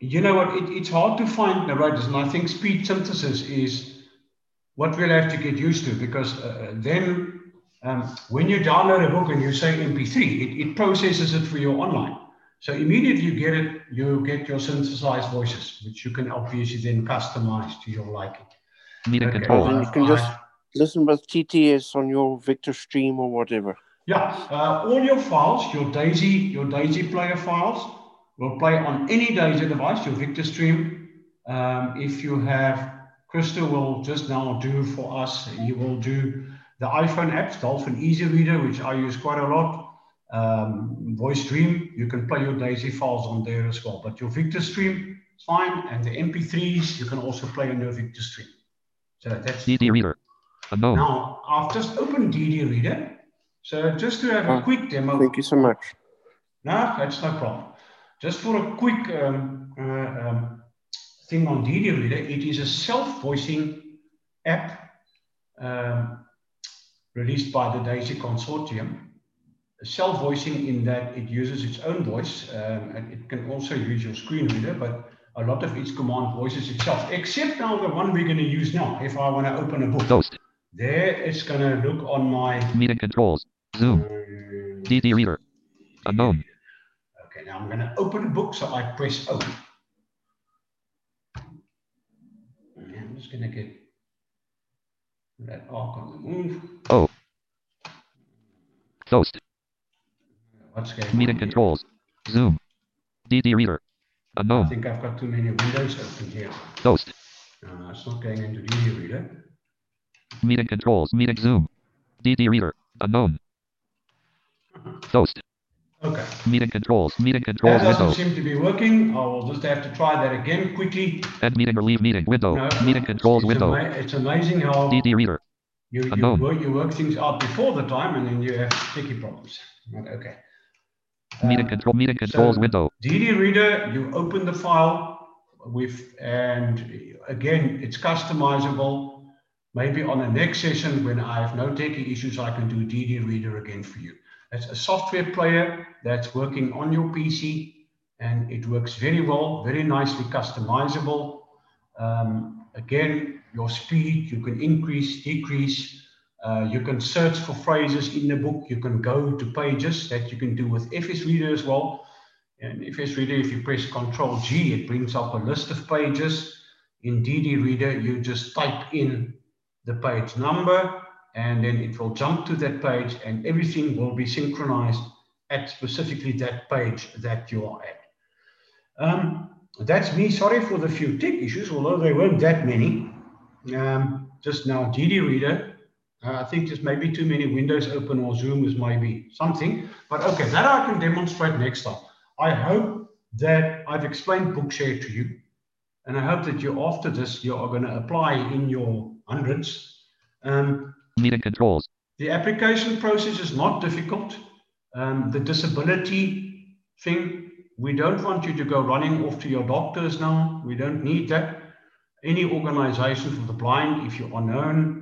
you know what, it's hard to find narrators, and I think speech synthesis is what we'll have to get used to, because when you download a book and you say MP3, it processes it for you online. So immediately you get your synthesized voices, which you can obviously then customize to your liking. Okay. Oh, and you can just listen with TTS on your Victor Stream or whatever. Yeah, all your files, your DAISY player files, will play on any DAISY device. Your Victor Stream, if you have, Krista will just now do for us. He will do the iPhone apps, Dolphin Easy Reader, which I use quite a lot. Voice Dream, you can play your DAISY files on there as well, but your Victor Stream is fine, and the MP3s you can also play on your Victor Stream. So that's DD Reader. No. Now I've just opened DD Reader, so just to have a quick demo. Thank you so much. No, that's no problem. Just for a quick thing on DD Reader, it is a self-voicing app released by the DAISY Consortium. Self-voicing in that it uses its own voice, and it can also use your screen reader, but a lot of each command voices itself, except now the one we're going to use now. If I want to open a book, Toast. There it's going to look on my meeting controls, Zoom, DD Reader, unknown. Okay, now I'm going to open a book, so I press O. I'm just going to get that arc on the move. Oh, Toast. What's going on? Meeting controls, Zoom, DD Reader. No. I think I've got too many windows open here. Toast. No, it's not going into DD Reader. Meeting controls, meeting Zoom. DD Reader, unknown. Toast. Okay. Meeting controls, window. That doesn't seem to be working. I will just have to try that again quickly. End meeting or leave meeting, window. No, meeting controls, window. It's amazing how DD Reader. You work things out before the time and then you have sticky problems. Okay. Meeting controls window. DD Reader, you open the file with, and again, it's customizable. Maybe on the next session, when I have no techie issues, I can do DD Reader again for you. It's a software player that's working on your PC, and it works very well, very nicely customizable. Again, your speed, you can increase, decrease. You can search for phrases in the book. You can go to pages that you can do with FS Reader as well. And FS Reader, if you press Control G, it brings up a list of pages. In DD Reader, you just type in the page number, and then it will jump to that page, and everything will be synchronized at specifically that page that you are at. That's me. Sorry for the few tech issues, although there weren't that many. Just now, DD Reader. I think there's maybe too many windows open, or Zoom is maybe something. But okay, that I can demonstrate next time. I hope that I've explained Bookshare to you. And I hope that you, after this, you are going to apply in your hundreds. Meeting controls. The application process is not difficult. The disability thing, we don't want you to go running off to your doctors now. We don't need that. Any organization for the blind, if you are known,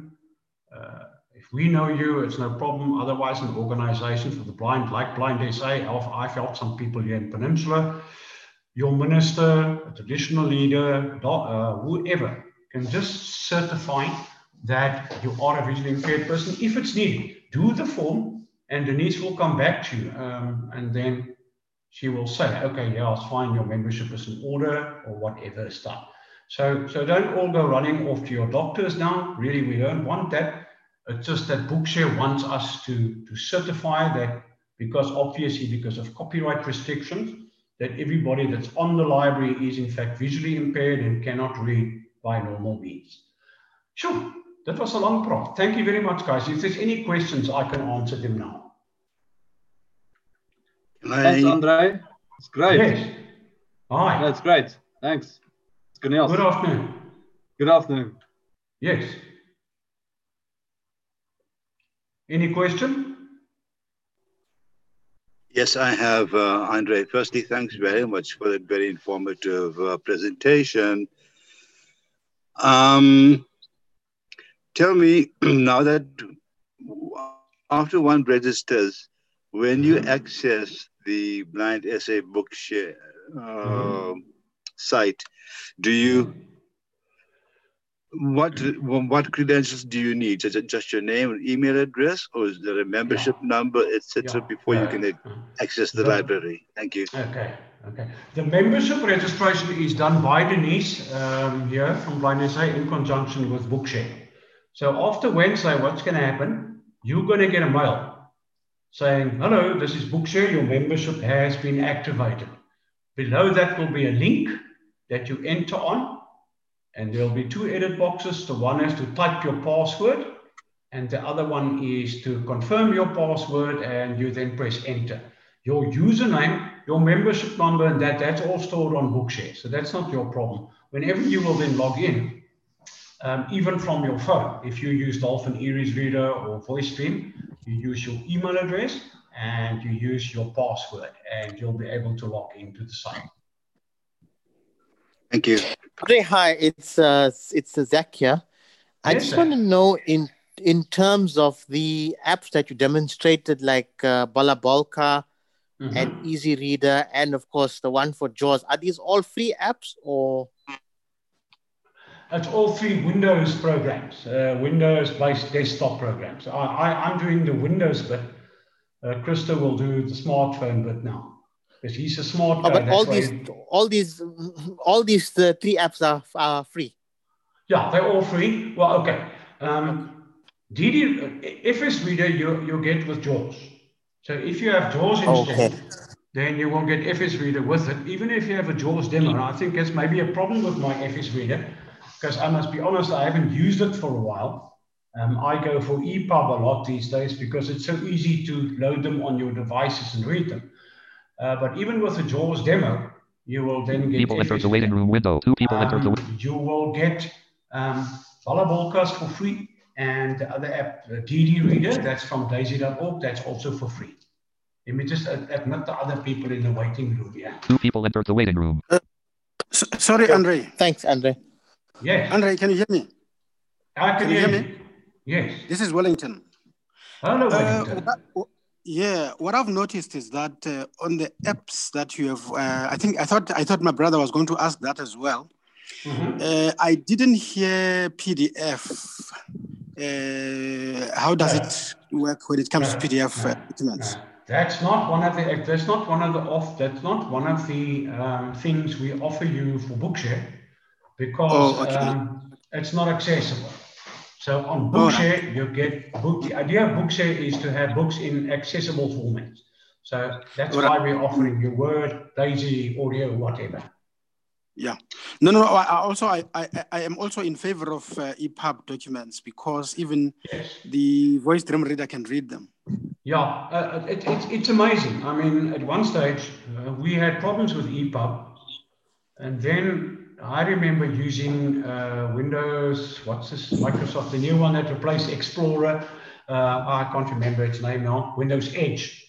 if we know you, it's no problem. Otherwise, an organization for the blind, like Blind SA, I've helped some people here in Peninsula. Your minister, a traditional leader, whoever, can just certify that you are a visually impaired person. If it's needed, do the form, and Denise will come back to you. And then she will say, okay, yeah, it's fine. Your membership is in order, or whatever is done. So don't all go running off to your doctors now. Really, we don't want that. It's just that Bookshare wants us to certify that, because obviously because of copyright restrictions, that everybody that's on the library is in fact visually impaired and cannot read by normal means. Sure, that was a long prompt. Thank you very much, guys. If there's any questions, I can answer them now. Thanks, Andre. It's great. Yes. Hi. That's great. Thanks. Good afternoon. Good afternoon. Yes. Any question? Yes, I have, Andre. Firstly, thanks very much for that very informative presentation. Tell me now that after one registers, when you access the Blind SA Bookshare site, do you what credentials do you need? Is it just your name and email address, or is there a membership number, etc., before you can access the library? Thank you. Okay. The membership registration is done by Denise here from Blind SA in conjunction with Bookshare. So after Wednesday, what's going to happen? You're going to get a mail saying, "Hello, this is Bookshare. Your membership has been activated." Below that will be a link that you enter on. And there'll be two edit boxes. The one is to type your password, and the other one is to confirm your password, and you then press enter. Your username, your membership number, and that's all stored on Bookshare. So that's not your problem. Whenever you will then log in, even from your phone, if you use Dolphin, Easy Reader, or Voice Stream, you use your email address, and you use your password, and you'll be able to log into the site. Thank you. Hi, it's Zach here. I just want to know in terms of the apps that you demonstrated, like Balabolka, mm-hmm. and Easy Reader, and of course the one for JAWS. Are these all free apps or? It's all three Windows programs, Windows-based desktop programs. I'm doing the Windows bit. Krista will do the smartphone bit now. Because he's a smartphone. Oh, but all these three apps are free. Yeah, they're all free. Well, okay. DD, FS Reader, you get with JAWS. So if you have JAWS installed, then you will get FS Reader with it. Even if you have a JAWS demo, and I think that's maybe a problem with my FS Reader, because I must be honest, I haven't used it for a while. I go for EPUB a lot these days because it's so easy to load them on your devices and read them. But even with the JAWS demo, you will then get... People enter the waiting room window. Two people enter the... You will get Balabolka's for free, and the other app, DD Reader, that's from daisy.org, that's also for free. Let me just admit the other people in the waiting room, yeah. Two people enter the waiting room. Sorry, Andre. Thanks, Andre. Yes. Andre, can you hear me? I can hear you. Yes. This is Wellington. Hello, Wellington. What I've noticed is that on the apps that you have, I thought my brother was going to ask that as well. Mm-hmm. I didn't hear PDF. How does it work when it comes to PDF documents? That's not one of the things we offer you for Bookshare. Because it's not accessible. So on Bookshare, you get book. The idea of Bookshare is to have books in accessible formats. So that's why we're offering you Word, DAISY, audio, whatever. Yeah. No. I am also in favor of EPUB documents because even the Voice Dream Reader can read them. Yeah, it's amazing. I mean, at one stage, we had problems with EPUB, and then I remember using Windows, Microsoft, the new one that replaced Explorer. I can't remember its name now, Windows Edge.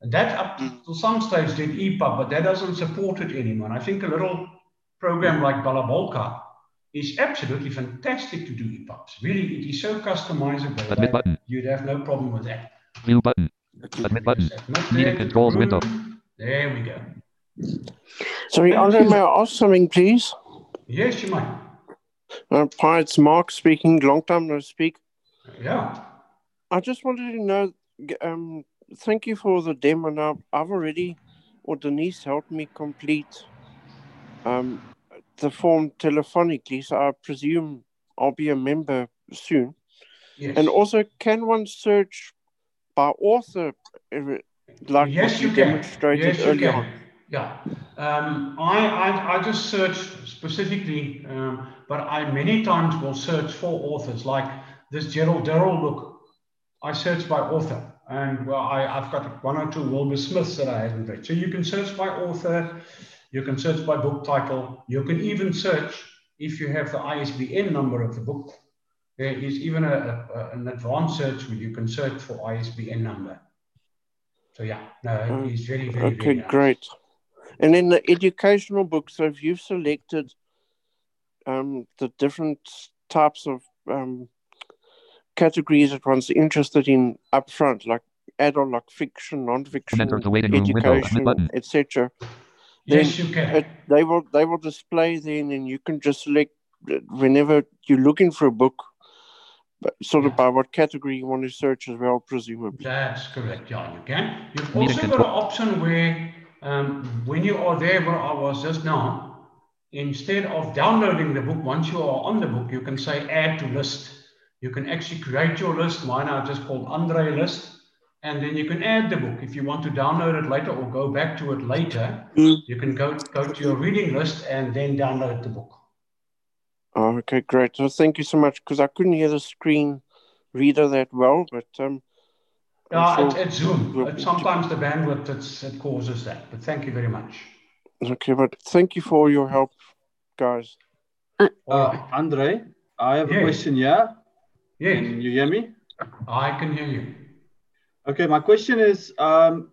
And that up to some stage did EPUB, but that doesn't support it anymore. And I think a little program like Balabolka is absolutely fantastic to do EPUBs. Really, it is so customizable. Admit button. You'd have no problem with that. View button. Admit button. Meeting controls window. There we go. Sorry, Andre, may I ask something, please? Yes, you might. Hi, it's Mark speaking. Long time no speak. Yeah. I just wanted to know, thank you for the demo. Now, I've already, or Denise helped me complete the form telephonically, so I presume I'll be a member soon. Yes. And also, can one search by author, like you demonstrated earlier on? Yeah, I just search specifically, but I many times will search for authors, like this Gerald Durrell book. I search by author, and well, I've got one or two Wilbur Smiths that I haven't read. So you can search by author, you can search by book title, you can even search if you have the ISBN number of the book. There is even an advanced search where you can search for ISBN number. So yeah, no, it's very, very, okay, very nice. Great. And in the educational books, so if you've selected the different types of categories that one's interested in up front, like adult, like fiction, non-fiction, education, etc. Yes, you can. They will display then, and you can just select whenever you're looking for a book, sort of by what category you want to search as well, presumably. That's correct, yeah, you can. You've also got an option where... when you are there where I was just now, instead of downloading the book, once you are on the book, you can say add to list. You can actually create your list. Mine are just called Andre list. And then you can add the book. If you want to download it later or go back to it later, you can go to your reading list and then download the book. Oh, okay, great. So thank you so much, because I couldn't hear the screen reader that well, but... it's Zoom. Sometimes the bandwidth it causes that, but thank you very much. Okay, but thank you for your help, guys. Andre, I have a question, yeah? Yes. Can you hear me? I can hear you. Okay, my question is, on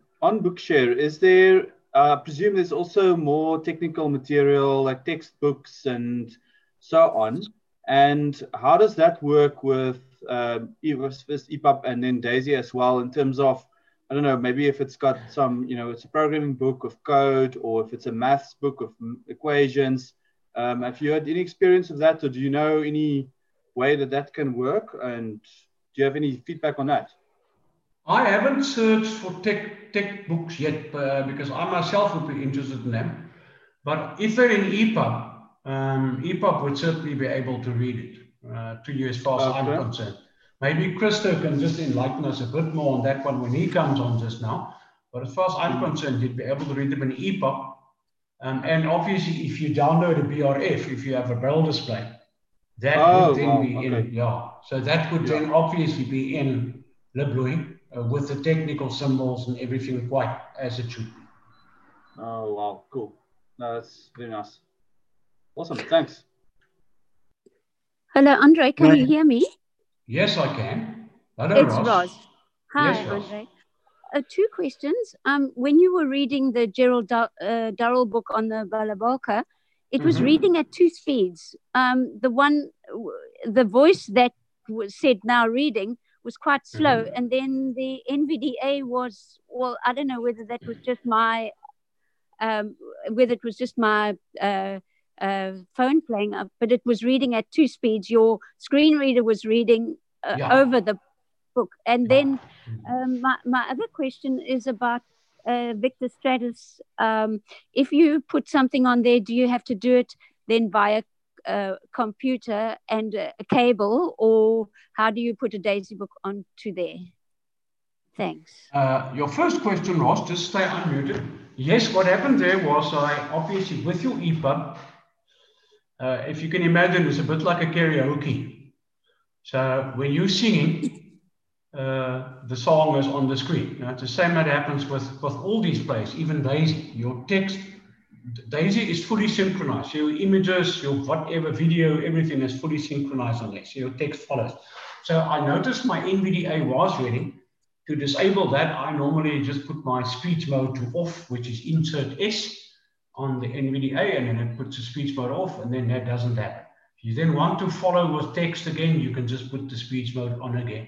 Bookshare, is there, I presume there's also more technical material like textbooks and so on, and how does that work with EPUB and then DAISY as well, in terms of I don't know, maybe if it's got some, you know, it's a programming book of code, or if it's a maths book of equations. Have you had any experience of that, or do you know any way that that can work? And do you have any feedback on that? I haven't searched for tech books yet because I myself would be interested in them. But if they're in EPUB, EPUB would certainly be able to read it to you as far as I'm concerned. Maybe Krista can just enlighten us a bit more on that one when he comes on just now. But as far as I'm concerned, you'd be able to read them in EPUB. And obviously, if you download a BRF, if you have a Braille display, that would then be in. Yeah. So that would then obviously be in Librui with the technical symbols and everything quite as it should be. Oh, wow. Cool. No, that's very nice. Awesome. Thanks. Hello, Andre. Can you hear me? Yes, I can. Hello, it's Roz. Hi, yes, Roz. Andre. Two questions. When you were reading the Gerald Durrell book on the Balabolka, it was reading at two speeds. The voice that was said now reading was quite slow, and then the NVDA was, well, I don't know whether that was just my, phone playing up, but it was reading at two speeds. Your screen reader was reading over the book. And then my other question is about Victor Stratus. If you put something on there, do you have to do it then via computer and a cable, or how do you put a DAISY book onto there? Thanks. Your first question, Ross, just stay unmuted. Yes, what happened there was obviously with your EPUB, if you can imagine, it's a bit like a karaoke. So when you're singing, the song is on the screen. You know, it's the same that happens with all these plays, even DAISY. Your text, DAISY is fully synchronized. Your images, your whatever video, everything is fully synchronized on there. So your text follows. So I noticed my NVDA was reading. To disable that, I normally just put my speech mode to off, which is insert S on the NVDA, and then it puts the speech mode off, and then that doesn't happen. If you then want to follow with text again, you can just put the speech mode on again.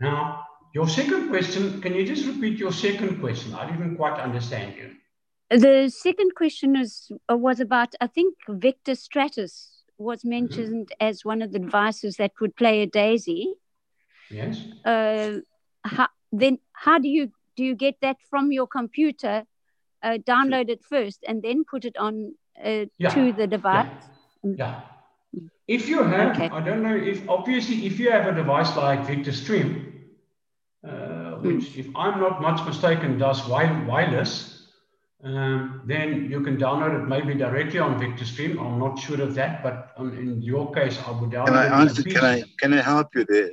Now, your second question, can you just repeat your second question? I didn't quite understand you. The second question was about, I think, Victor Stratus was mentioned as one of the devices that would play a DAISY. Yes. How do you get that from your computer, download it first, and then put it on to the device? Yeah. If you have, I don't know, if you have a device like Victor Stream, which if I'm not much mistaken does wireless, then you can download it maybe directly on Victor Stream. I'm not sure of that, but in your case, I would download it. Can I help you there?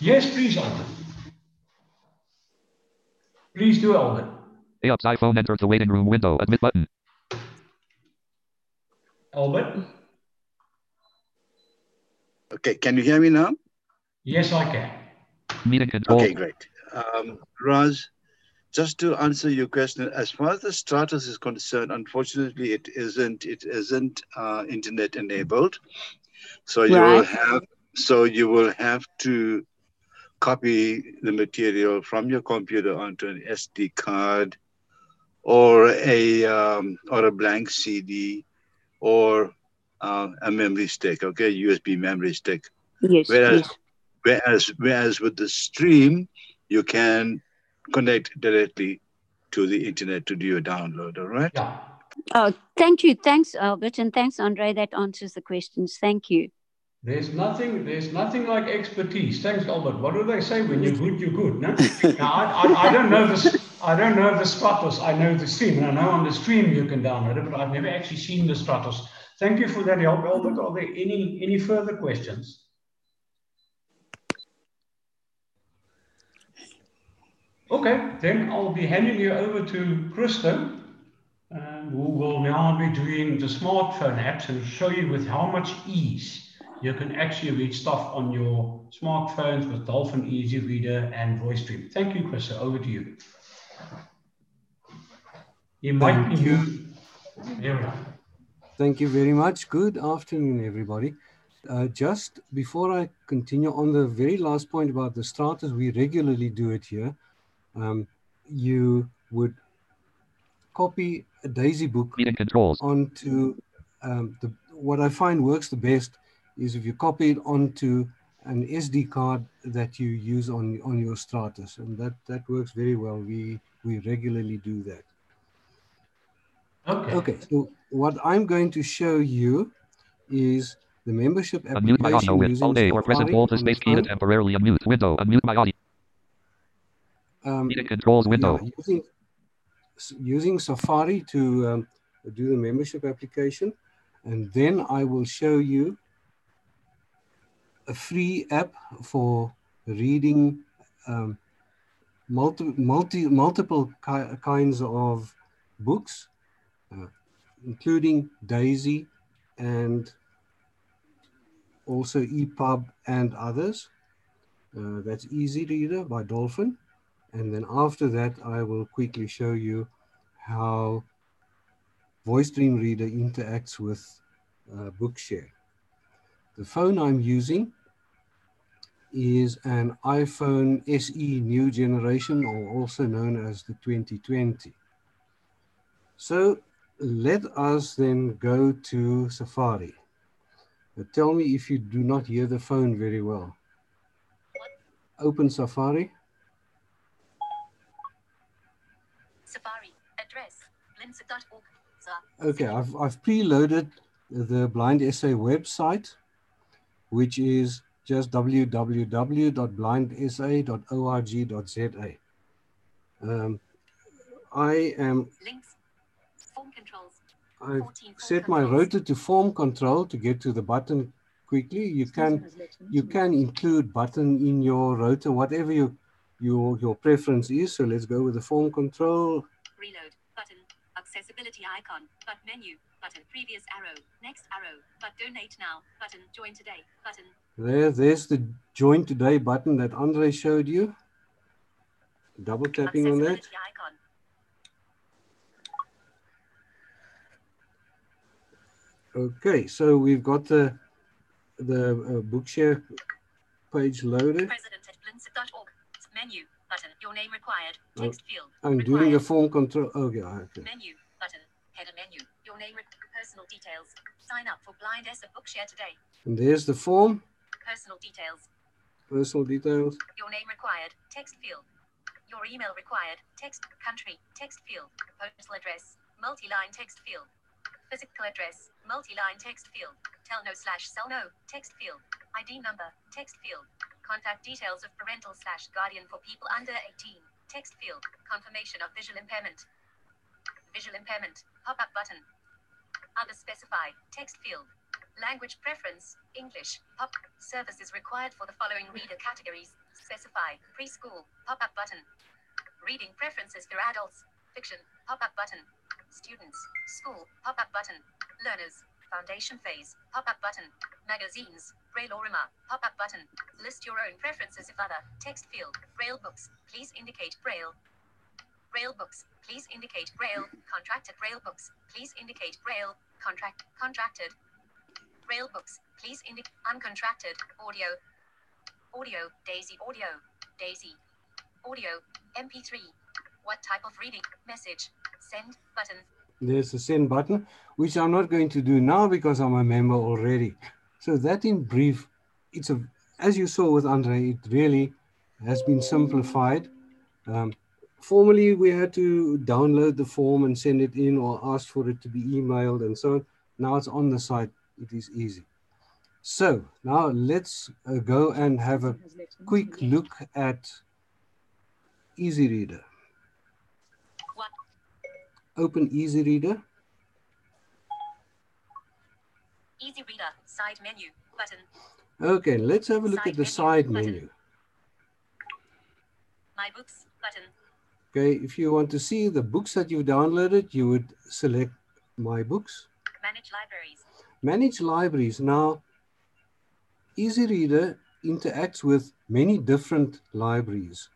Yes, please, Albert. Please do, Albert. AOPS iPhone enters the waiting room window. Admit button. Albert? Okay, can you hear me now? Yes, I can. Meeting control. Okay, great. Raj, just to answer your question, as far as the Stratus is concerned, unfortunately, it isn't internet enabled. So you will have. So you will have to copy the material from your computer onto an SD card, or a blank CD, or a memory stick. Okay, USB memory stick. Yes. Whereas with the Stream, you can connect directly to the internet to do your download. All right. Yeah. Oh, thank you. Thanks, Albert, and thanks, Andre. That answers the questions. Thank you. There's nothing like expertise. Thanks, Albert. What do they say? When you're good, no? Now, I don't know this. I don't know the Stratus. I know the Stream, and I know on the Stream you can download it, but I've never actually seen the Stratus. Thank you for that help, Albert. Are there any further questions? Okay, then I'll be handing you over to Krista, who will now be doing the smartphone apps and show you with how much ease you can actually read stuff on your smartphones with Dolphin, Easy Reader, and Voice Dream. Thank you, Krista. Over to you. Thank you very much. Good afternoon, everybody. Just before I continue on the very last point about the Stratus, we regularly do it here. you would copy a DAISY book onto what I find works the best is if you copy it onto an SD card that you use on your Stratus, and that works very well. We regularly do that. Okay. Okay. So what I'm going to show you is the membership application. Unmute my audio with all day or press and hold the space key to temporarily unmute window. Unmute my audio. Controls window. Yeah, using Safari to do the membership application, and then I will show you a free app for reading multiple kinds of books, including DAISY and also EPUB and others. That's Easy Reader by Dolphin. And then after that, I will quickly show you how Voice Dream Reader interacts with Bookshare. The phone I'm using is an iPhone SE new generation, or also known as the 2020. So let us then go to Safari. But tell me if you do not hear the phone very well. Open Safari. Okay, I've preloaded the Blind SA website, which is just www.blindsa.org.za. I am links, form controls. I've set my rotor to form control to get to the button quickly. You can include button in your rotor, whatever your preference is. So let's go with the form control. Reload. Accessibility icon, but menu, button, previous arrow, next arrow, but donate now, button, join today, button. There's the join today button that Andre showed you. Double tapping on that. Icon. Okay, so we've got the Bookshare page loaded. President at blinsit.org, menu. Button. Your name required. Text field. I'm required. Doing a form control. Okay, okay. Menu. Button. Header menu. Your name. Personal details. Sign up for Blind SA Bookshare today. And there's the form. Personal details. Personal details. Your name required. Text field. Your email required. Text. Country. Text field. Postal address. Multi-line text field. Physical address. Multi-line text field. Telno/Selno. Text field. ID number. Text field. Contact details of parental/guardian for people under 18. Text field. Confirmation of visual impairment. Visual impairment. Pop-up button. Others specify. Text field. Language preference. English. Pop. Services required for the following reader categories. Specify. Preschool. Pop-up button. Reading preferences for adults. Fiction. Pop-up button. Students. School. Pop-up button. Learners. Foundation phase. Pop-up button. Magazines. Braille or Rima. Pop-up button. List your own preferences if other. Text field. Braille books. Please indicate Braille. Braille books. Please indicate Braille. Contracted Braille books. Please indicate Braille. Contracted. Braille books. Please indicate uncontracted. Audio. Audio. DAISY audio. DAISY. Audio. MP3. What type of reading? Message. Send button. There's the send button, which I'm not going to do now because I'm a member already. So that in brief, it's as you saw with Andre, it really has been simplified. Formerly, we had to download the form and send it in or ask for it to be emailed and so on. Now it's on the site, it is easy. So now let's go and have a quick look at Easy Reader. Open Easy Reader. Easy Reader, side menu, button. Okay, let's have a look at the side menu. My books, button. Okay, if you want to see the books that you've downloaded, you would select My Books. Manage Libraries. Manage Libraries. Now, Easy Reader interacts with many different libraries.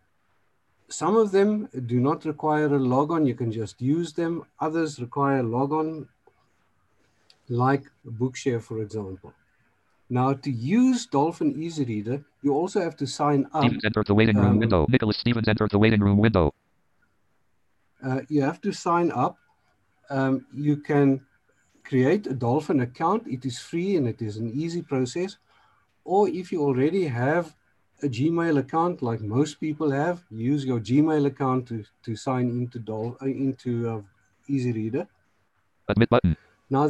Some of them do not require a logon, you can just use them. Others require a logon, like Bookshare, for example. Now, to use Dolphin Easy Reader, you also have to sign up. Stevens entered the waiting room window. Nicholas Stevens entered the waiting room window. you have to sign up. You can create a Dolphin account. It is free and it is an easy process. Or if you already have a Gmail account, like most people have, use your Gmail account to sign into Easy Reader. Admit button. Now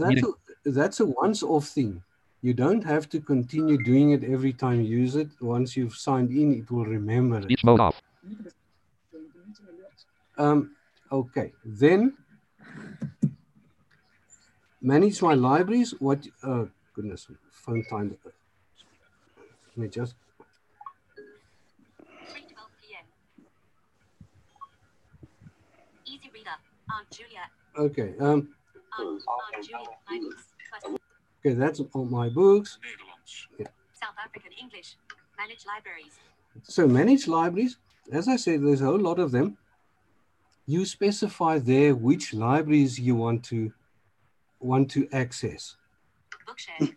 that's a once-off thing. You don't have to continue doing it every time you use it. Once you've signed in, it will remember it. Mode off. Okay, then manage my libraries. What? Oh, goodness, phone time. Let me just. 3:12 p.m. Easy Reader. Aunt Julia. Okay. Aunt Julia. My books. Okay, that's all my books. Yeah. South African English. Manage libraries. So manage libraries. As I said, there's a whole lot of them. You specify there which libraries you want to access. Bookshare.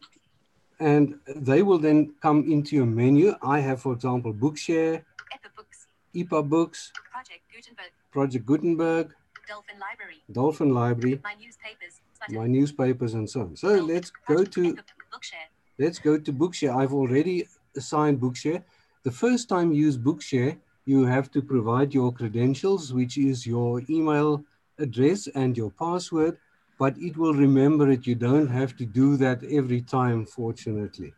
And they will then come into your menu. I have, for example, Bookshare, EPUB Books, Project Gutenberg, Dolphin Library, my newspapers, and so on. So let's go to Bookshare. I've already assigned Bookshare. The first time you use Bookshare, you have to provide your credentials, which is your email address and your password, but it will remember it. You don't have to do that every time, fortunately.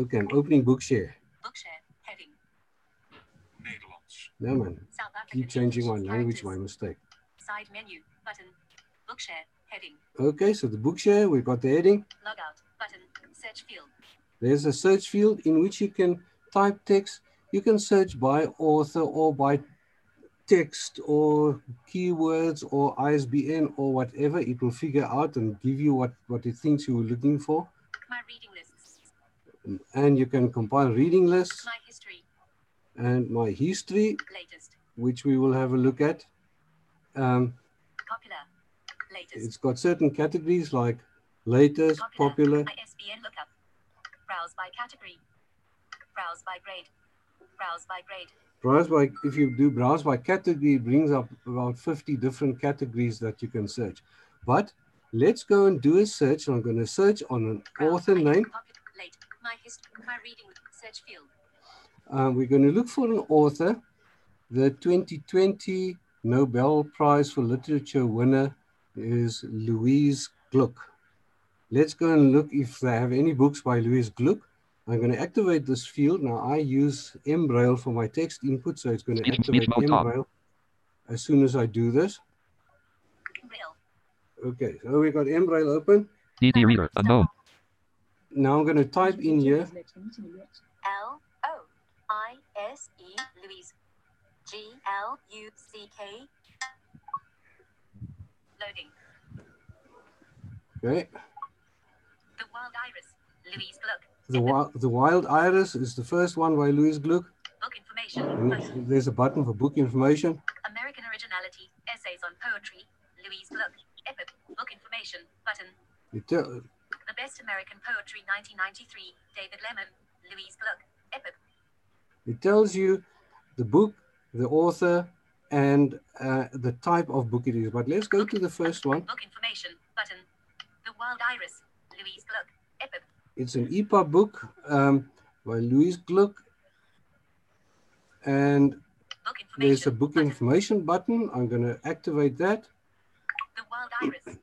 Okay, I'm opening Bookshare. Bookshare, heading. No, man, keep changing my language, my mistake. Side menu, button, Bookshare, heading. Okay, so the Bookshare, we've got the heading. Logout, button, search field. There's a search field in which you can type text. You can search by author or by text or keywords or ISBN or whatever. It will figure out and give you what it thinks you were looking for. My reading lists. And you can compile reading lists. My history. And my history. Latest. Which we will have a look at. Popular. Latest. It's got certain categories like latest, popular. ISBN lookup. Browse by category. Browse by grade. Browse by grade. If you do browse by category, it brings up about 50 different categories that you can search. But let's go and do a search. I'm going to search on an author name. We're going to look for an author, the 2020 Nobel Prize for Literature winner is Louise Glück. Let's go and look if they have any books by Louise Glück. I'm going to activate this field. Now I use M-Braille for my text input, so it's going to activate M-Braille as soon as I do this. Okay, so we got M-Braille open. DD Reader, unknown. Now I'm going to type in here. L-O-I-S-E, Louise. G-L-U-C-K. Loading. Okay. The Wild Iris, Louise Glück. The Wild Iris is the first one by Louise Glück. Book information. There's a button for book information. American Originality, Essays on Poetry, Louise Glück, Epic, Book Information, button. The Best American Poetry, 1993, David Lemon, Louise Glück, Epic. It tells you the book, the author, and the type of book it is. But let's go to the first one. Book information, button. The Wild Iris, Louise Glück, Epic. It's an EPUB book by Louise Glück, and there's a book information button. I'm going to activate that. The Wild Iris.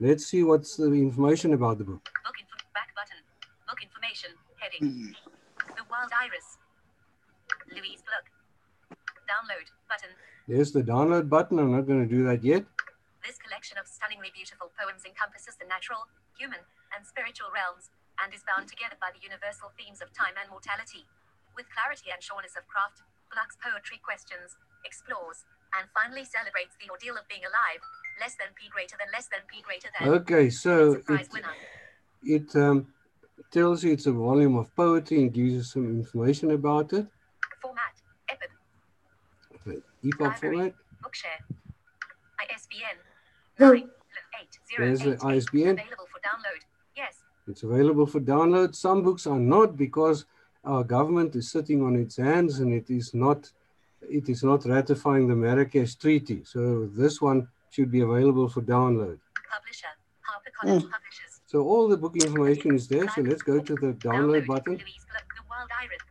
Let's see what's the information about the book. Back button. Book information heading. The Wild Iris. Louise Glück. Download button. There's the download button. I'm not going to do that yet. This collection of stunningly beautiful poems encompasses the natural, human, and spiritual realms, and is bound together by the universal themes of time and mortality. With clarity and sureness of craft, Glück's poetry questions, explores, and finally celebrates the ordeal of being alive. Less than P greater than less than P greater than. Okay, so it tells you it's a volume of poetry and gives you some information about it. Format, EPUB. EPUB format. Bookshare. ISBN. 9 8 0. There's the ISBN. Available for download. It's available for download. Some books are not, because our government is sitting on its hands and it is not it is not ratifying the Marrakesh Treaty. So this one should be available for download. Publisher, HarperCollins Publishers. So all the book information is there. So let's go to the download button. Louise Glück, The Wild Iris,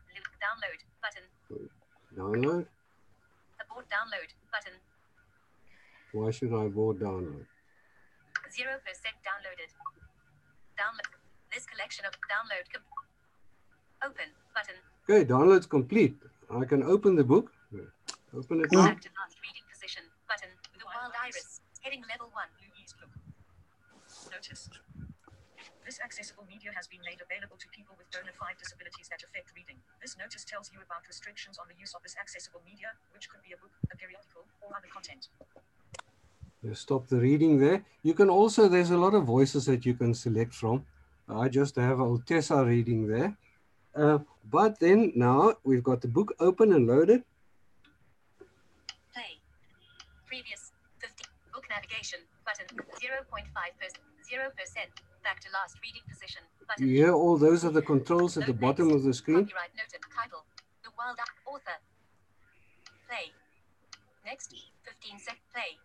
download button. Download. Abort download button. Why should I abort download? 0% downloaded. Download. This collection of download. Open button. Okay, download's complete. I can open the book. Open it now. Active last reading position button. The Wild Iris. Heading level 1. Louise Glück. Notice. This accessible media has been made available to people with bona fide disabilities that affect reading. This notice tells you about restrictions on the use of this accessible media, which could be a book, a periodical, or other content. You stop the reading there. You can also, there's a lot of voices that you can select from. I just have Altessa reading there. But then now we've got the book open and loaded. Play. Previous 50. Book navigation button 0.5%. Back to last reading position button. You hear all those are the controls at the bottom of the screen. Copyright noted. Title. The Wild Author. Play. Next. 15 seconds. Play.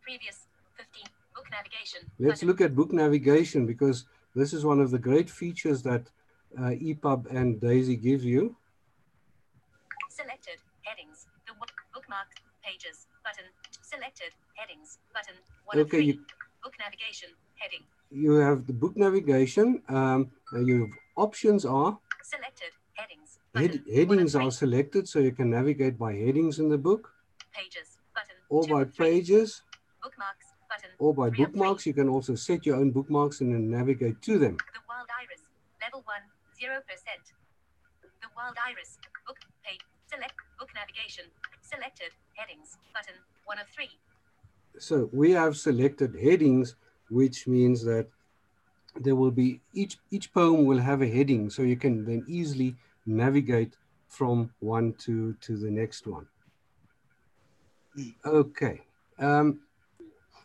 Previous 15. Book navigation. Let's look at book navigation because this is one of the great features that EPUB and DAISY gives you. Selected headings. The bookmark pages button. Selected headings button. One of three. Book navigation heading. You have the book navigation. Your options are selected headings. Headings are selected, so you can navigate by headings in the book. Pages button. Or by pages. Bookmarks button. Or by bookmarks. You can also set your own bookmarks and then navigate to them. The Wild Iris, level 1, 0%. The Wild Iris book page. Select book navigation. Selected headings button. 1 of 3. So we have selected headings, which means that there will be each poem will have a heading, so you can then easily navigate from one to the next one. Okay, I'm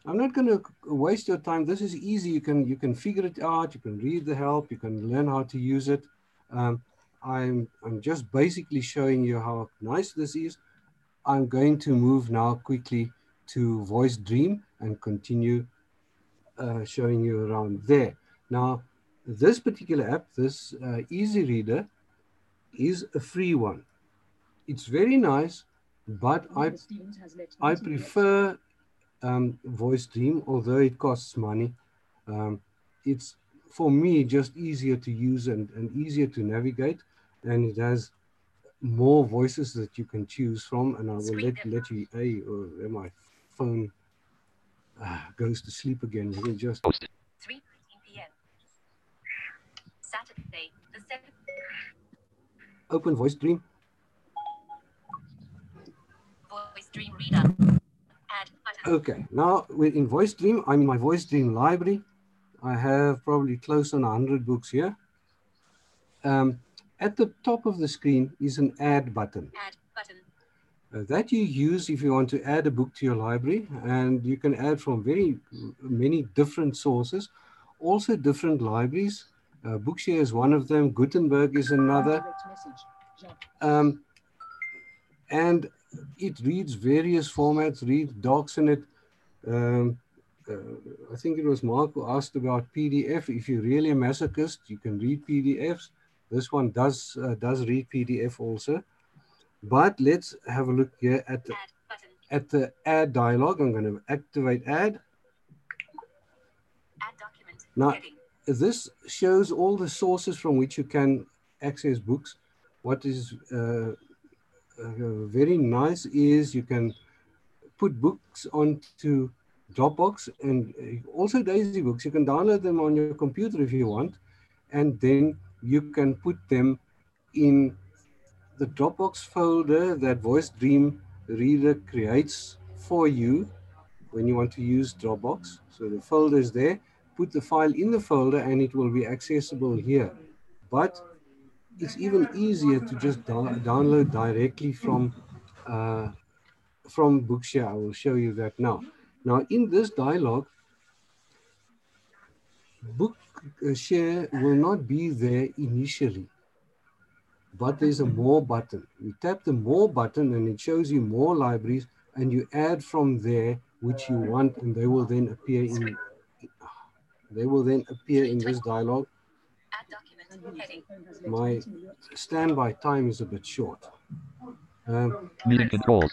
not going to waste your time. This is easy. You can figure it out. You can read the help. You can learn how to use it. I'm just basically showing you how nice this is. I'm going to move now quickly to Voice Dream and continue showing you around there. Now, this particular app, this Easy Reader, is a free one. It's very nice, but I prefer Voice Dream, although it costs money. It's, for me, just easier to use and easier to navigate, and it has more voices that you can choose from, and I will let you, my phone goes to sleep again. Let me just 3:15 p.m. Saturday the 7th. Open Voice Dream. Voice Dream Reader. Add button. Okay, now in Voice Dream, I'm in my Voice Dream library. I have probably close on 100 books here. At the top of the screen is an add button. Add button. That you use if you want to add a book to your library, and you can add from very many different sources, also different libraries. Bookshare is one of them, Gutenberg is another. And it reads various formats, reads docs in it. I think it was Mark who asked about PDF. If you're really a masochist, you can read PDFs. This one does read PDF also. But let's have a look here at the add dialog. I'm going to activate add. Add document. Now, this shows all the sources from which you can access books. What is very nice is you can put books onto Dropbox and also DAISY books. You can download them on your computer if you want, and then you can put them in the Dropbox folder that Voice Dream Reader creates for you when you want to use Dropbox. So the folder is there, put the file in the folder and it will be accessible here. But it's even easier to just download directly from Bookshare. I will show you that now. Now in this dialog, Bookshare will not be there initially. but there's a more button. You tap the more button and it shows you more libraries, and you add from there which you want, and they will then appear in this dialogue. My standby time is a bit short. Meeting controls.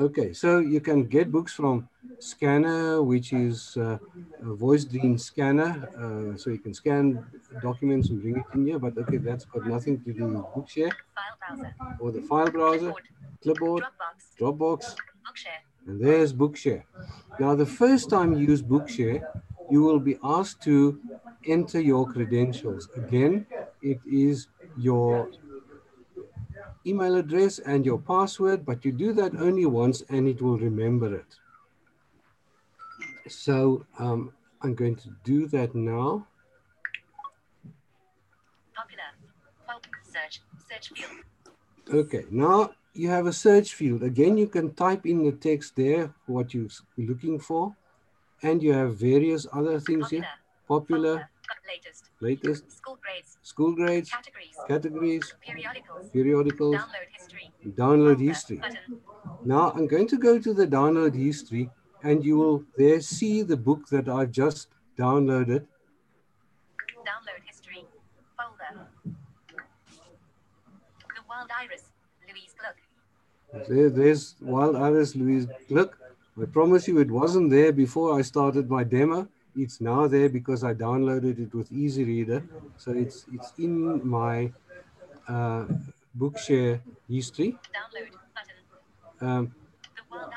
Okay, so you can get books from Scanner, which is a Voice Dream scanner. So you can scan documents and bring it in here, but okay, that's got nothing to do with Bookshare. Or the file browser, Clipboard, Dropbox, and there's Bookshare. Now, the first time you use Bookshare, you will be asked to enter your credentials. Again, it is your email address and your password, but you do that only once and it will remember it. So I'm going to do that now. Popular. Search field. Okay, now you have a search field. Again, you can type in the text there, what you're looking for. And you have various other things here. Popular. Latest. School grades. Categories. Periodicals. Download history. Button. Now I'm going to go to the download history, and you will there see the book that I've just downloaded. Download history folder. The Wild Iris, Louise Glück. There's Wild Iris, Louise Glück. I promise you, it wasn't there before I started my demo. It's now there because I downloaded it with Easy Reader, so it's in my Bookshare history. Download button. The Wild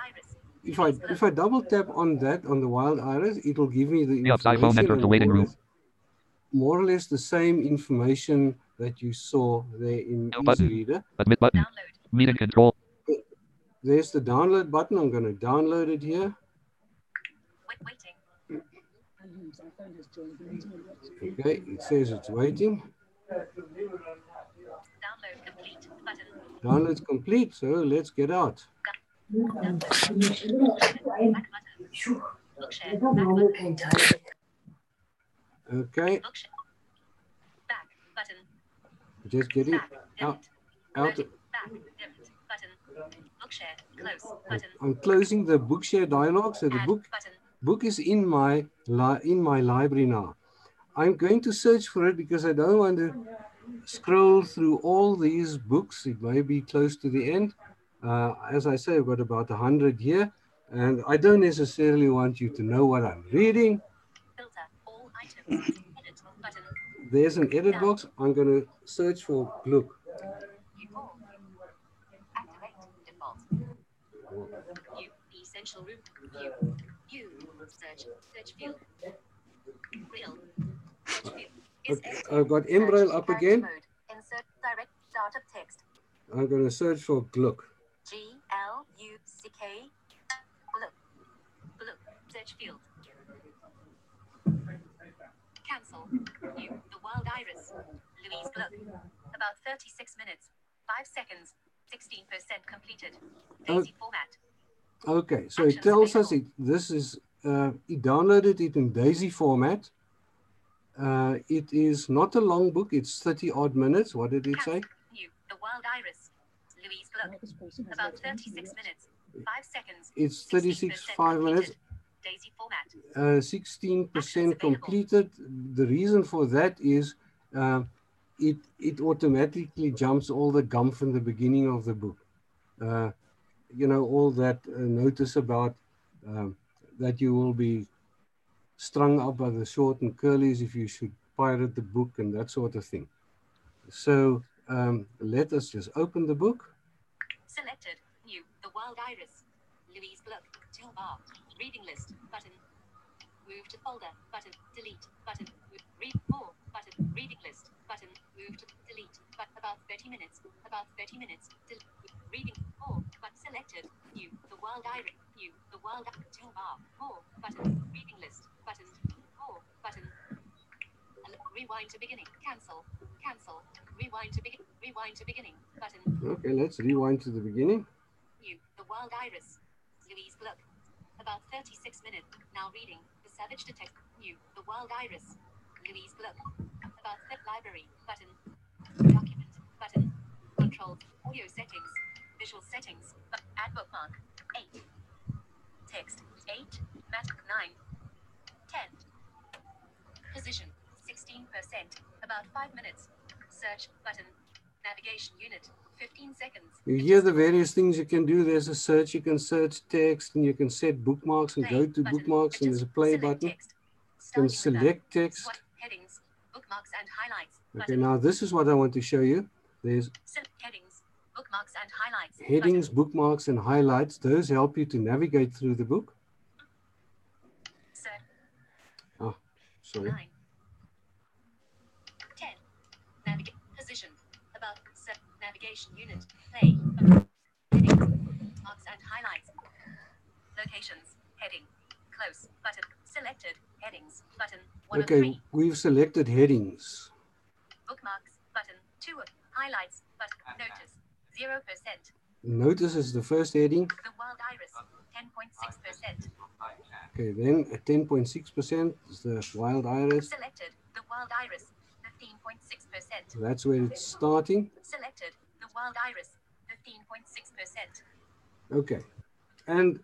Iris. If I double tap on that, on the Wild Iris, it'll give me the information. More or less the same information that you saw there in Easy Reader. Admit button. Download. Meeting control. There's the download button. I'm going to download it here. Waiting. Okay, it says it's waiting. Download complete button. Download's complete, so let's get out. Okay. Back button. Just getting out. Bookshare, close button. I'm closing the Bookshare dialog, so the book is in my library now. I'm going to search for it because I don't want to scroll through all these books. It may be close to the end. As I say, I've got about 100 here, and I don't necessarily want you to know what I'm reading. Filter all items. Edit button. There's an edit box. I'm going to search for Glück. Essential room. You search field. Real. Search field. I've got M-Braille up again. Insert direct start of text. I'm going to search for Glück. G-L-U-C-K. Glück. Search field. Cancel. The Wild Iris. Louise Glück. About 36 minutes, 5 seconds, 16% completed. DAISY format. Okay, so it tells us it downloaded it in DAISY format. It is not a long book. It's 30-odd minutes. What did it say? The Wild Iris, Louise Glück. About 36 minutes, 5 seconds. It's 36, 5 minutes. DAISY format. 16% completed. The reason for that is it automatically jumps all the gum from the beginning of the book. You know, all that notice about that you will be strung up by the short and curlies if you should pirate the book and that sort of thing. So let us just open the book. Selected. New. The Wild Iris. Louise Glück. Toolbar. Reading list. Button. Move to folder. Button. Delete. Button. Read more. Button. Reading list. Button. Move to delete. But about 30 minutes. About 30 minutes. Reading more, but selected. New. The Wild Iris. New. The Wild Iris. Toolbar. More button. Reading list. Button. More button. Rewind to beginning. Cancel. Cancel. Rewind to begin. Rewind to beginning. Button. Okay, let's rewind to the beginning. New. The Wild Iris. Louise Glück. About 36 minutes. Now reading. The Savage Detective. New. The Wild Iris. Louise Glück. About Library. Button. Audio settings. Visual settings. Add bookmark. 8. Text. 8. Mask 9. 10. Position. 16%. About 5 minutes. Search button. Navigation unit. 15 seconds. You hear the various things you can do. There's a search. You can search text and you can set bookmarks and go to bookmarks, and there's a play button. You can select text. Headings, bookmarks and highlights. Okay, now this is what I want to show you. There's headings, bookmarks and highlights. Headings, bookmarks and highlights. Those help you to navigate through the book. Oh, sorry. 9. 10. Navigate position. About navigation unit. Play. Headings, bookmarks and highlights. Locations. Heading. Close. Button. Selected. Headings. Button. 1 okay, of 3. We've selected headings. Bookmarks. Button. 2 of highlights. Button. Notice. 0%. Notice is the first heading. The wild iris. 10.6%. Okay, then at 10.6% is the wild iris. Selected. The wild iris. 15.6%. That's where it's starting. Selected. The wild iris. 15.6%. Okay. And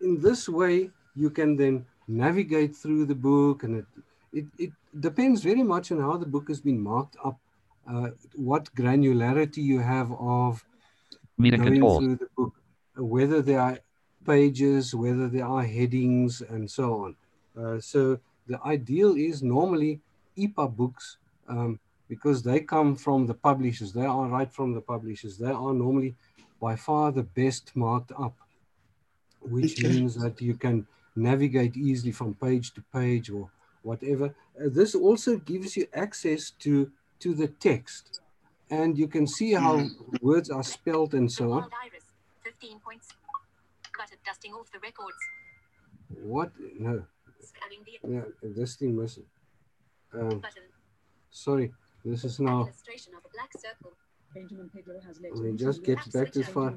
in this way, you can then navigate through the book, and it depends very much on how the book has been marked up, what granularity you have of going through the book, whether there are pages, whether there are headings, and so on. So the ideal is normally EPUB books, because they come from the publishers. They are right from the publishers. They are normally by far the best marked up, which means that you can navigate easily from page to page or whatever. This also gives you access to the text, and you can see how words are spelled and so on. Iris, 15 points. Button, dusting off the records. What? No. Scanning the... No, this thing missing. Sorry, this is now. Illustration of a black circle. Let me just get back this far.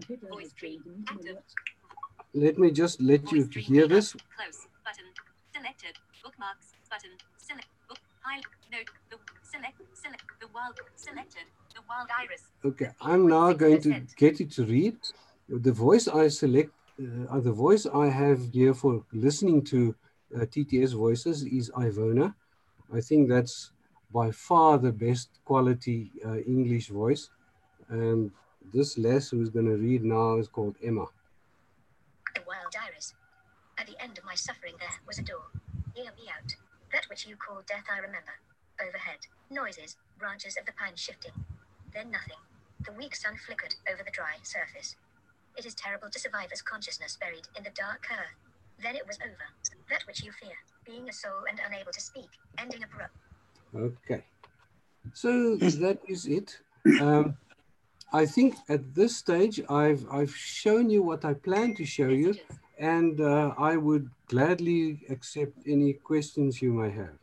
Let me just let you hear this. Close button, selected bookmarks button, select book, highlight, note, the select the wild, selected the wild iris. Okay, I'm now going to get you to read. The voice I select, the voice I have here for listening to TTS voices is Ivona. I think that's by far the best quality English voice. And this lass who's going to read now is called Emma. The wild iris. At the end of my suffering there was a door. Year me out. That which you call death I remember. Overhead. Noises. Branches of the pine shifting. Then nothing. The weak sun flickered over the dry surface. It is terrible to survive as consciousness buried in the dark earth. Then it was over. That which you fear. Being a soul and unable to speak. Ending abrupt. Okay. So that is it. I think at this stage, I've shown you what I plan to show you, and I would gladly accept any questions you may have.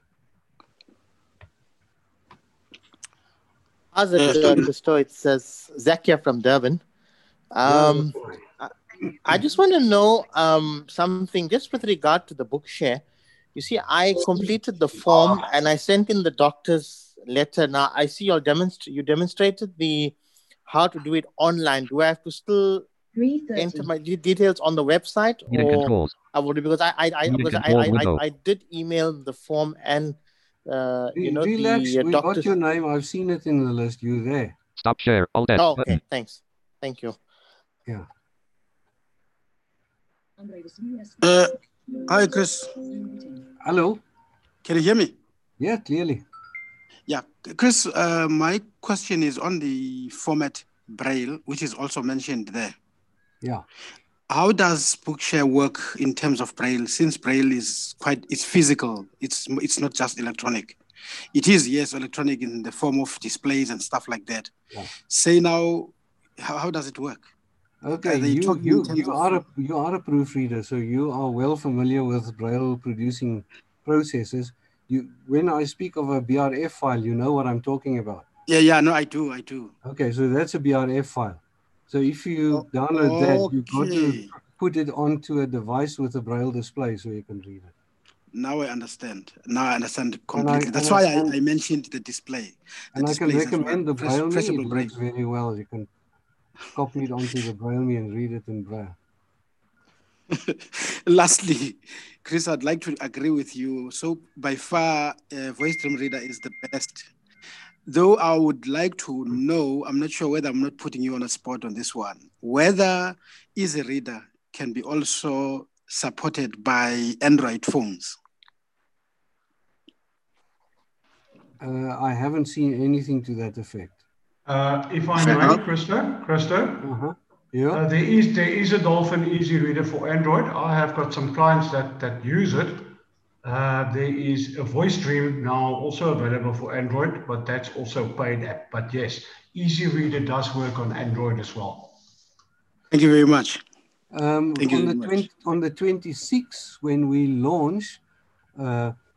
It says, Zach here from Durban. I just want to know something just with regard to the Bookshare. You see, I completed the form and I sent in the doctor's letter. Now, I see you demonstrated the how to do it online. Do I have to still enter my details on the website? Or I would, because I did email the form and we got your name. I've seen it in the list. You there? Stop share. All that. Oh, okay. Thanks. Thank you. Yeah. Hi, Chris. Hello. Can you hear me? Yeah, clearly. Yeah, Chris, my question is on the format Braille, which is also mentioned there. Yeah. How does Bookshare work in terms of Braille, since Braille is it's physical, it's not just electronic. It is, yes, electronic in the form of displays and stuff like that. Yeah. Say now, how does it work? Okay, you are a proofreader, so you are well familiar with Braille producing processes. When I speak of a BRF file, you know what I'm talking about. Yeah, no, I do. Okay, so that's a BRF file. So if you download that, you've got to put it onto a device with a Braille display so you can read it. Now I understand. Completely. That's why I mentioned the display. And I can recommend the Braille Me. It works very well. You can copy it onto the Braille Me and read it in Braille. Lastly, Chris, I'd like to agree with you. So by far, Voice Dream Reader is the best. Though I would like to know, I'm not sure whether I'm not putting you on a spot on this one, whether Easy Reader can be also supported by Android phones. I haven't seen anything to that effect. If I may, Krista. Uh-huh. Yeah. There is a Dolphin Easy Reader for Android. I have got some clients that use it. There is a Voice Dream now also available for Android, but that's also paid app. But yes, Easy Reader does work on Android as well. Thank you very much. On the 26th, when we launch,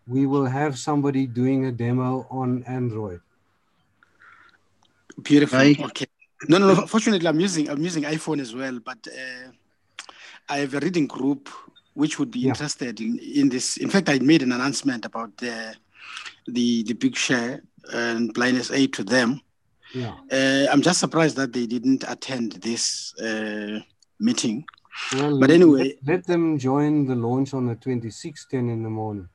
we will have somebody doing a demo on Android. Beautiful. Okay. No. Fortunately, I'm using iPhone as well, but I have a reading group which would be interested in this. In fact, I made an announcement about the Bookshare and Blind SA to them. Yeah. I'm just surprised that they didn't attend this meeting. Well, but anyway, let them join the launch on the 26th, 10 in the morning.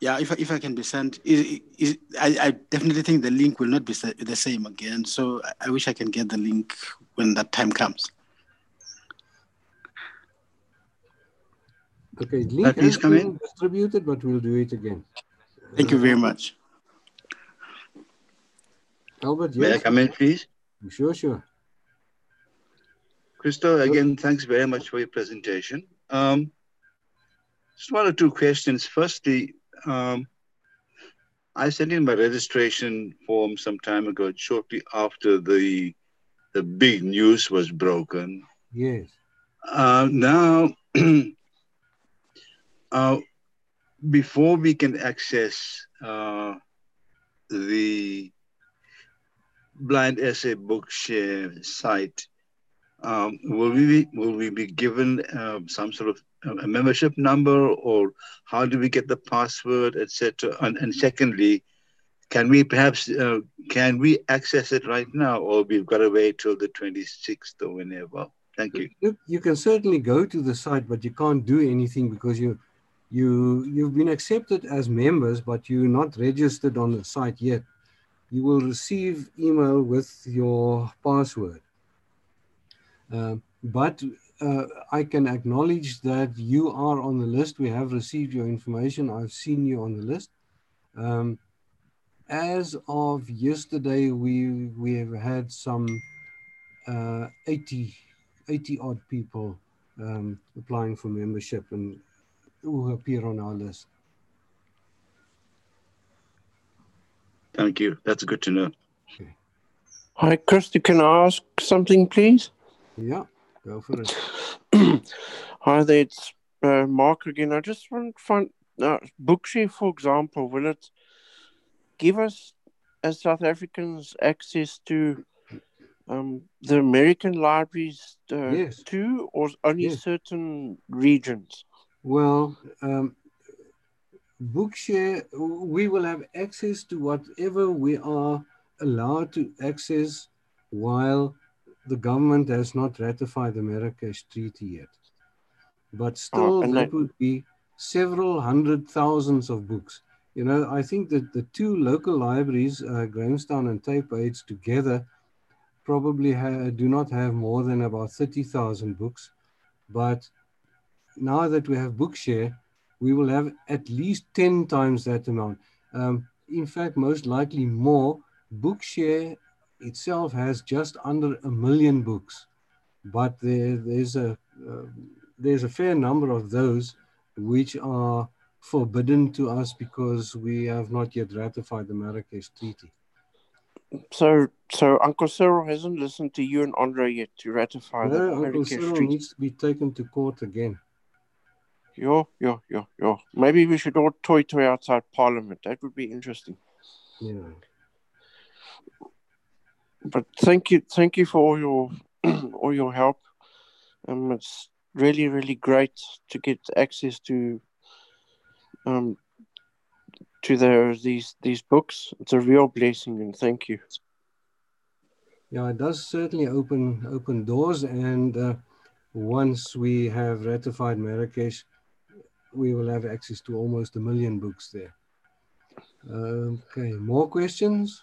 Yeah, if I can be sent, I definitely think the link will not be the same again. So I wish I can get the link when that time comes. Okay, link is coming distributed, but we'll do it again. Thank you very much. Albert, may I come in, please? Sure. Krista, again, thanks very much for your presentation. Just one or two questions. Firstly, I sent in my registration form some time ago, shortly after the big news was broken. Yes. Now, before we can access the Blind SA Bookshare site, will we be given some sort of a membership number, or how do we get the password, etc.? And secondly, can we perhaps access it right now, or we've got to wait till the 26th or whenever? Thank you. You can certainly go to the site, but you can't do anything because you've been accepted as members, but you're not registered on the site yet. You will receive email with your password. But I can acknowledge that you are on the list. We have received your information. I've seen you on the list. As of yesterday, we have had some 80 odd people applying for membership and who appear on our list. Thank you. That's good to know. Okay. Hi, Krista, can I ask something, please? Yeah, go for it. Hi there, it's Mark again. I just want to find Bookshare, for example, will it give us as South Africans access to the American libraries too, or only certain regions? Well, Bookshare, we will have access to whatever we are allowed to access while the government has not ratified the Marrakesh Treaty yet. But still, that would be several hundred thousands of books. You know, I think that the two local libraries, Grahamstown and Tape Aids together, probably do not have more than about 30,000 books. But now that we have Bookshare, we will have at least 10 times that amount. In fact, most likely more. Bookshare itself has just under 1 million books, but there's a fair number of those which are forbidden to us because we have not yet ratified the Marrakesh Treaty. So Uncle Cyril hasn't listened to you and Andre yet to ratify the Marrakesh Treaty. Uncle Cyril needs to be taken to court again. Yeah. Maybe we should all toy outside Parliament. That would be interesting. Yeah. But thank you for all your help. It's really, really great to get access to these books. It's a real blessing, and thank you. Yeah, it does certainly open doors, and once we have ratified Marrakesh, we will have access to almost 1 million books there. Okay, more questions?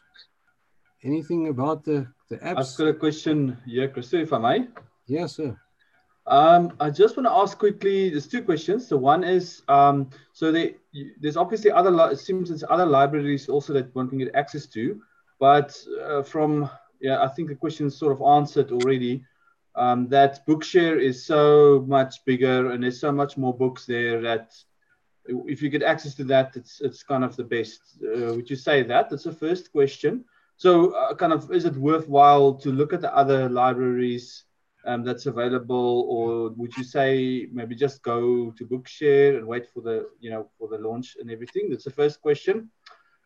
Anything about the apps? I've got a question here, Krista, if I may. Yes, sir. I just want to ask quickly, there's two questions. So one is, so there's obviously other, it seems there's other libraries also that one can get access to, but from, yeah, I think the question is sort of answered already, that Bookshare is so much bigger and there's so much more books there that if you get access to that, it's kind of the best. Would you say that? That's the first question. So kind of, is it worthwhile to look at the other libraries that's available, or would you say maybe just go to Bookshare and wait for the, you know, for the launch and everything? That's the first question.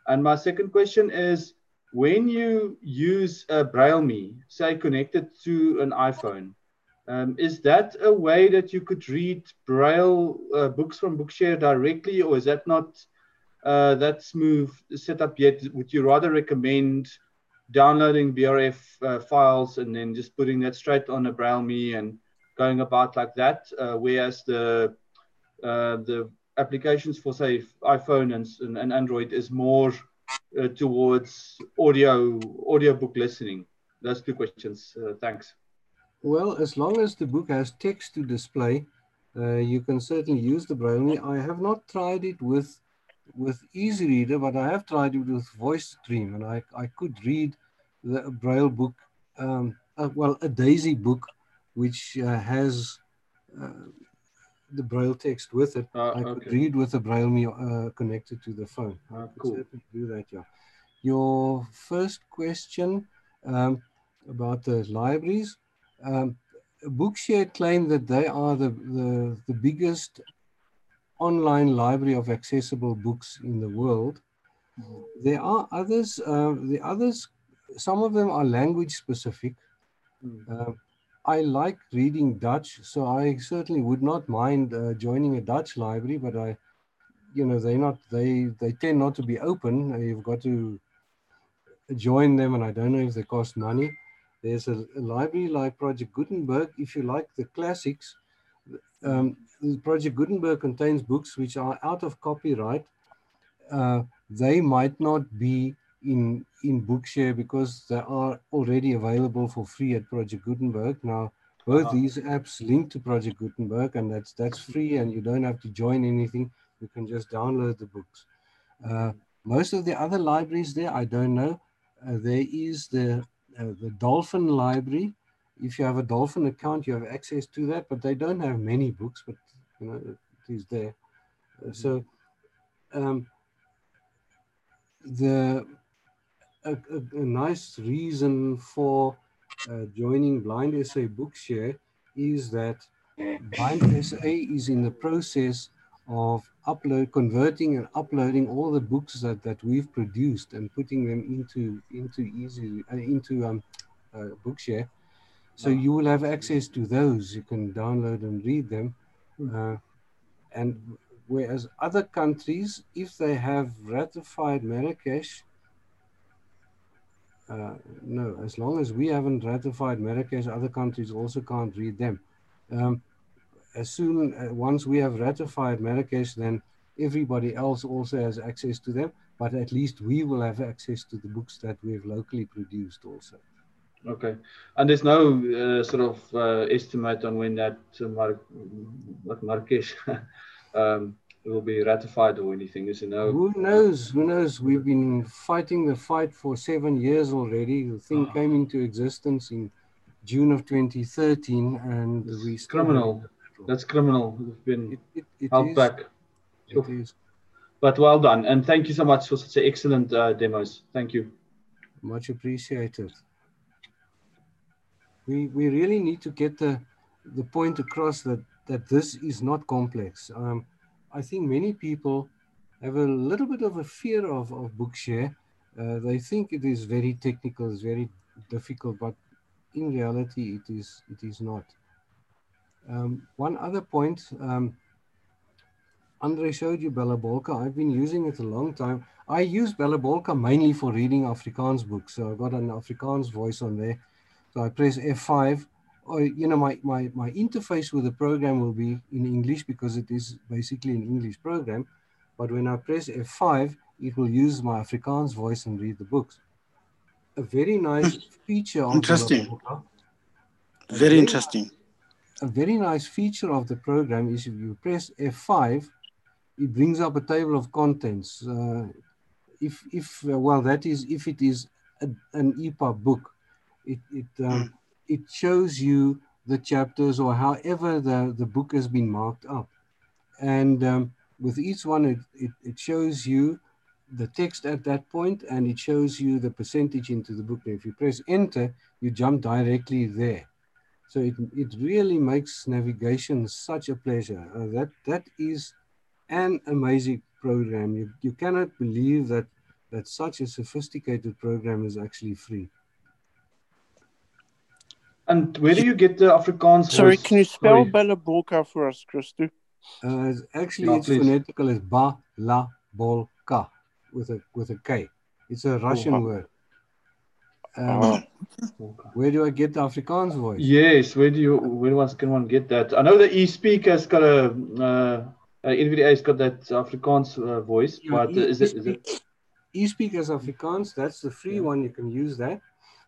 And my second question is, when you use a Braille Me, say connected to an iPhone, is that a way that you could read Braille books from Bookshare directly, or is that not that smooth setup yet? Would you rather recommend downloading BRF files and then just putting that straight on a Braille Me and going about like that, whereas the applications for, say, iPhone and Android is more towards audiobook listening? Those two questions. Thanks. Well, as long as the book has text to display, you can certainly use the Braille Me. I have not tried it with Easy Reader, but I have tried it with Voice Dream, and I could read the Braille book, well, a DAISY book, which has the Braille text with it. I could read with the Braille Me connected to the phone. Cool. I could certainly do that, yeah. Your first question about the libraries. Bookshare claimed that they are the biggest online library of accessible books in the world. There are others, some of them are language specific. I like reading Dutch, so I certainly would not mind joining a Dutch library, but I, you know, they tend not to be open. You've got to join them, and I don't know if they cost money. There's a library like Project Gutenberg, if you like the classics. Project Gutenberg contains books which are out of copyright. They might not be in Bookshare because they are already available for free at Project Gutenberg. Now, both these apps link to Project Gutenberg, and that's free, and you don't have to join anything. You can just download the books. Most of the other libraries there, I don't know. There is the Dolphin library. If you have a Dolphin account, you have access to that, but they don't have many books, but you know, it is there. So a nice reason for joining Blind SA Bookshare is that Blind SA is in the process of converting and uploading all the books that we've produced and putting them into Bookshare. So you will have access to those. You can download and read them. And whereas other countries, if they have ratified Marrakesh, no, as long as we haven't ratified Marrakesh, other countries also can't read them. Once we have ratified Marrakesh, then everybody else also has access to them, but at least we will have access to the books that we've locally produced also. Okay, and there's no sort of estimate on when that Marrakesh will be ratified or anything, is it? No? Who knows? Who knows? We've been fighting the fight for 7 years already. The thing came into existence in June of 2013, and we criminal. That's criminal. We've been held back. Sure. It is. But well done, and thank you so much for such excellent demos. Thank you. Much appreciated. We really need to get the point across that this is not complex. I think many people have a little bit of a fear of Bookshare. They think it is very technical, it's very difficult, but in reality it is not. One other point, Andre showed you Balabolka. I've been using it a long time. I use Balabolka mainly for reading Afrikaans books. So I've got an Afrikaans voice on there. So I press F5, or my interface with the program will be in English because it is basically an English program. But when I press F5, it will use my Afrikaans voice and read the books. A very nice feature of A very nice feature of the program is if you press F5, it brings up a table of contents. If it is an EPUB book, it shows you the chapters or however the book has been marked up. And with each one, it shows you the text at that point, and it shows you the percentage into the book. Now, if you press enter, you jump directly there. So it really makes navigation such a pleasure. That is an amazing program. You cannot believe that such a sophisticated program is actually free. And where do you get the Afrikaans? Sorry, can you spell Balabolka for us, Krista? It's phonetical as Balabolka with a K. It's a Russian word. Where do I get the Afrikaans voice? Yes, where can one get that? I know the eSpeak has got a NVDA has got that Afrikaans voice, but is it eSpeak has Afrikaans? That's the free one. You can use that.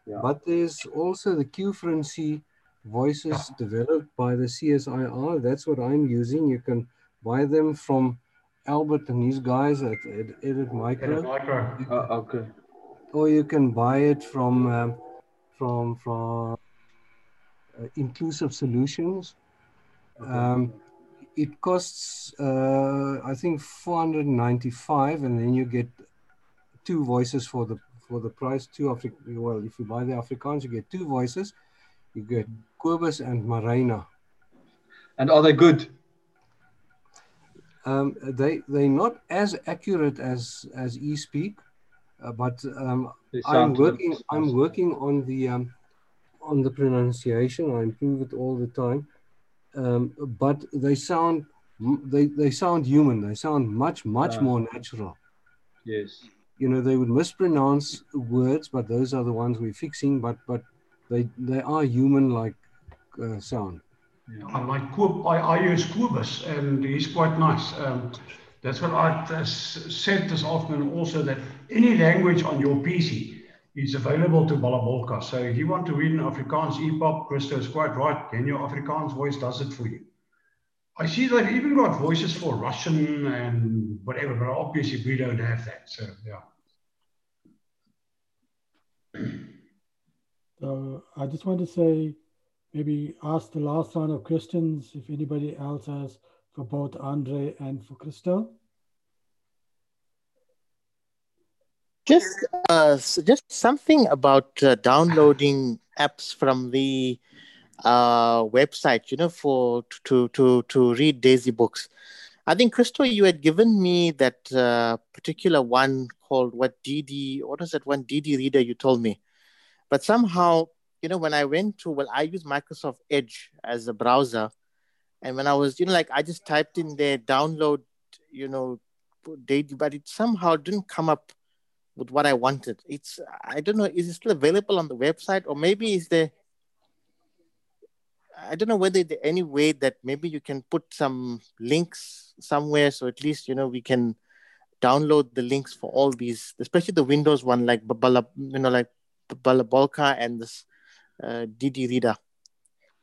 Yeah. But there's also the Q-Francy voices developed by the CSIR. That's what I'm using. You can buy them from Albert and his guys at Edit Micro. Okay. Or you can buy it from Inclusive Solutions. It costs, I think, $495, and then you get two voices for the price. If you buy the Afrikaans, you get two voices. You get Kobus and Marina. And are they good? They're not as accurate as eSpeak, but I'm working on the pronunciation. I improve it all the time. But they sound human. They sound much more natural. Yes. They would mispronounce words, but those are the ones we're fixing. But they are human-like sound. Yeah. I like Koop. I use Kobus, and he's quite nice. That's what I said this afternoon. Also, that any language on your PC is available to Balabolka. So if you want to read an Afrikaans EPUB, Krista is quite right. Then your Afrikaans voice does it for you. I see they've even got voices for Russian and whatever, but obviously we don't have that, so yeah. I just want to say, maybe ask the last round of questions if anybody else has for both Andre and for Krista. Just something about downloading apps from the website, for to read DAISY books. I think, Krista, you had given me that particular one called DD Reader, you told me. But somehow, when I went to, I use Microsoft Edge as a browser. And when I was, I just typed in there, download, DD, but it somehow didn't come up with what I wanted. I don't know, is it still available on the website? Or maybe I don't know whether there's any way that maybe you can put some links somewhere, so at least, we can download the links for all these, especially the Windows one, like Balabolka and this DD Reader.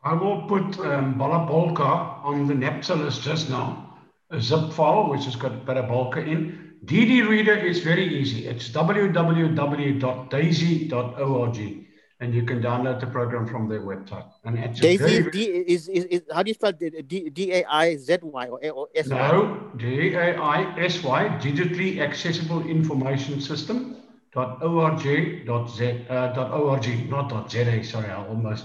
I will put Balabolka on the NEPSA list just now, a zip file which has got Balabolka in. DD Reader is very easy. It's www.daisy.org. And you can download the program from their website. And it's DAISY is how do you spell DAISY or SY? No, DAISY, Digitally Accessible Information System. .org, not .za. Sorry, I almost.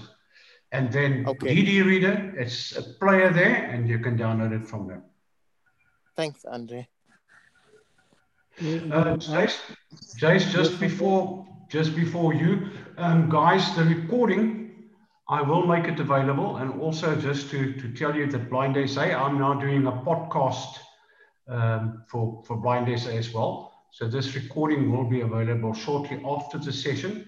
And then DD Reader. It's a player there, and you can download it from there. Thanks, Andre. Jace, just before you, guys, the recording, I will make it available. And also just to tell you that Blind SA, I'm now doing a podcast for Blind SA as well. So this recording will be available shortly after the session.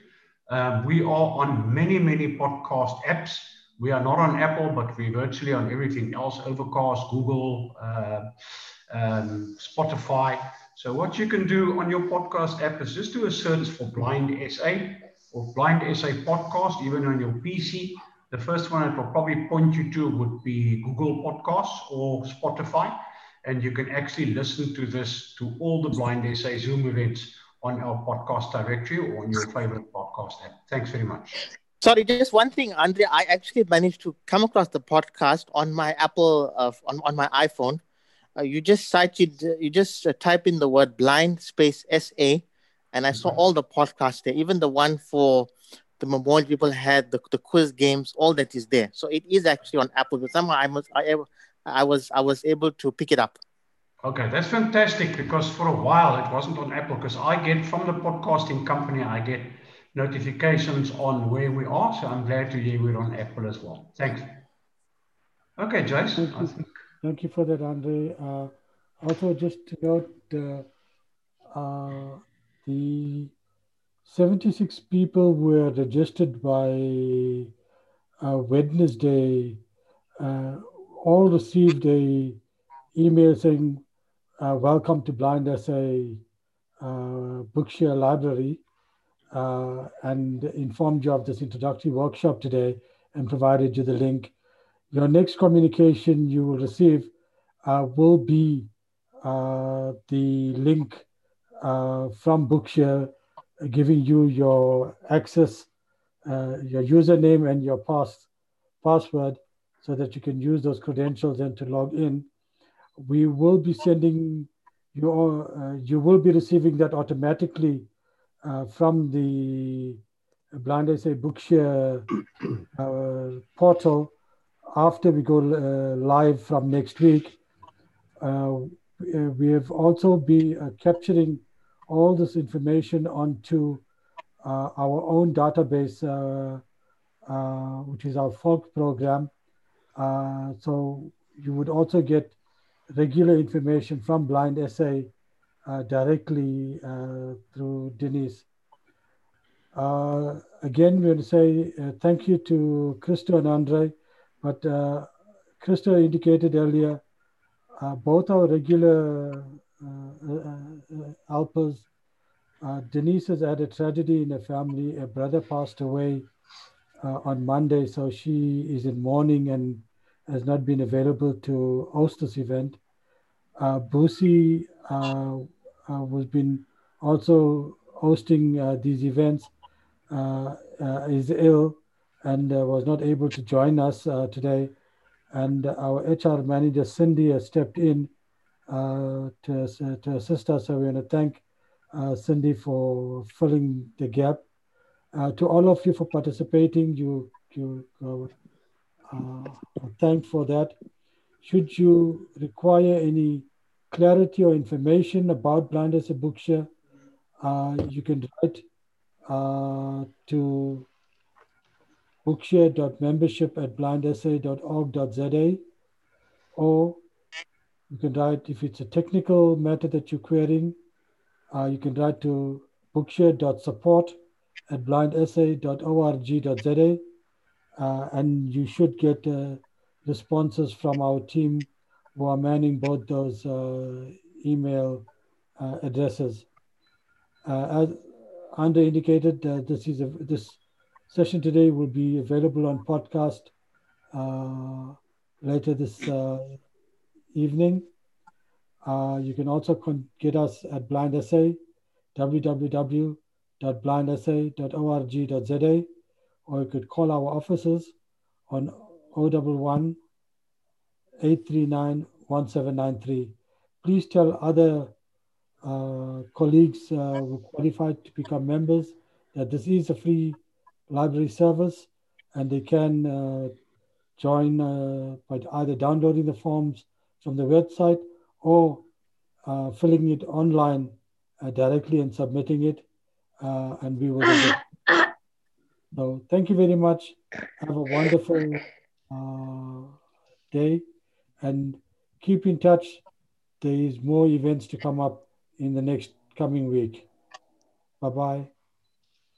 We are on many, many podcast apps. We are not on Apple, but we're virtually on everything else, Overcast, Google, Spotify. So what you can do on your podcast app is just do a search for Blind SA or Blind SA podcast, even on your PC. The first one it will probably point you to would be Google Podcasts or Spotify. And you can actually listen to this, to all the Blind SA Zoom events on our podcast directory or on your favorite podcast app. Thanks very much. Sorry, just one thing, Andre. I actually managed to come across the podcast on my Apple, on my iPhone. You just type in the word blind space SA, and I saw all the podcasts there, even the one for the memorial people had, the quiz games, all that is there. So it is actually on Apple, but somehow I was able to pick it up. Okay, that's fantastic, because for a while it wasn't on Apple, because I get from the podcasting company, I get notifications on where we are. So I'm glad to hear we're on Apple as well. Thanks. Okay, Jason. Thank you for that, Andre. Also, just to note, the 76 people were registered by Wednesday. All received a email saying, welcome to Blind SA Bookshare Library, and informed you of this introductory workshop today and provided you the link. Your next communication you will receive will be the link from Bookshare, giving you your access, your username and your password, so that you can use those credentials and to log in. We will be sending you, you will be receiving that automatically from the Blind SA Bookshare portal after we go live from next week. We have also been capturing all this information onto our own database, which is our folk program. So you would also get regular information from Blind SA directly through Denise. Again, we want to say thank you to Krista and Andre, but Krista indicated earlier, both our regular helpers, Denise has had a tragedy in her family. Her brother passed away on Monday, so she is in mourning and has not been available to host this event. Busi has been also hosting these events, is ill and was not able to join us today. And our HR manager, Cindy, has stepped in to assist us. So we want to thank Cindy for filling the gap. To all of you for participating, thank for that. Should you require any clarity or information about Blind SA Bookshare, you can write to bookshare.membership@blindsa.org.za, or you can write, if it's a technical matter that you're querying, you can write to bookshare.support@blindsa.org.za, and you should get responses from our team who are manning both those email addresses. As Andre indicated, this session today will be available on podcast later this evening. You can also get us at Blind SA, www.blindsa.org.za, or you could call our offices on 011-839-1793. Please tell other colleagues who qualified to become members that this is a free library service, and they can join by either downloading the forms from the website or filling it online directly and submitting it, and we will do it. So thank you very much. Have a wonderful day, and keep in touch. There is more events to come up in the next coming week. Bye-bye.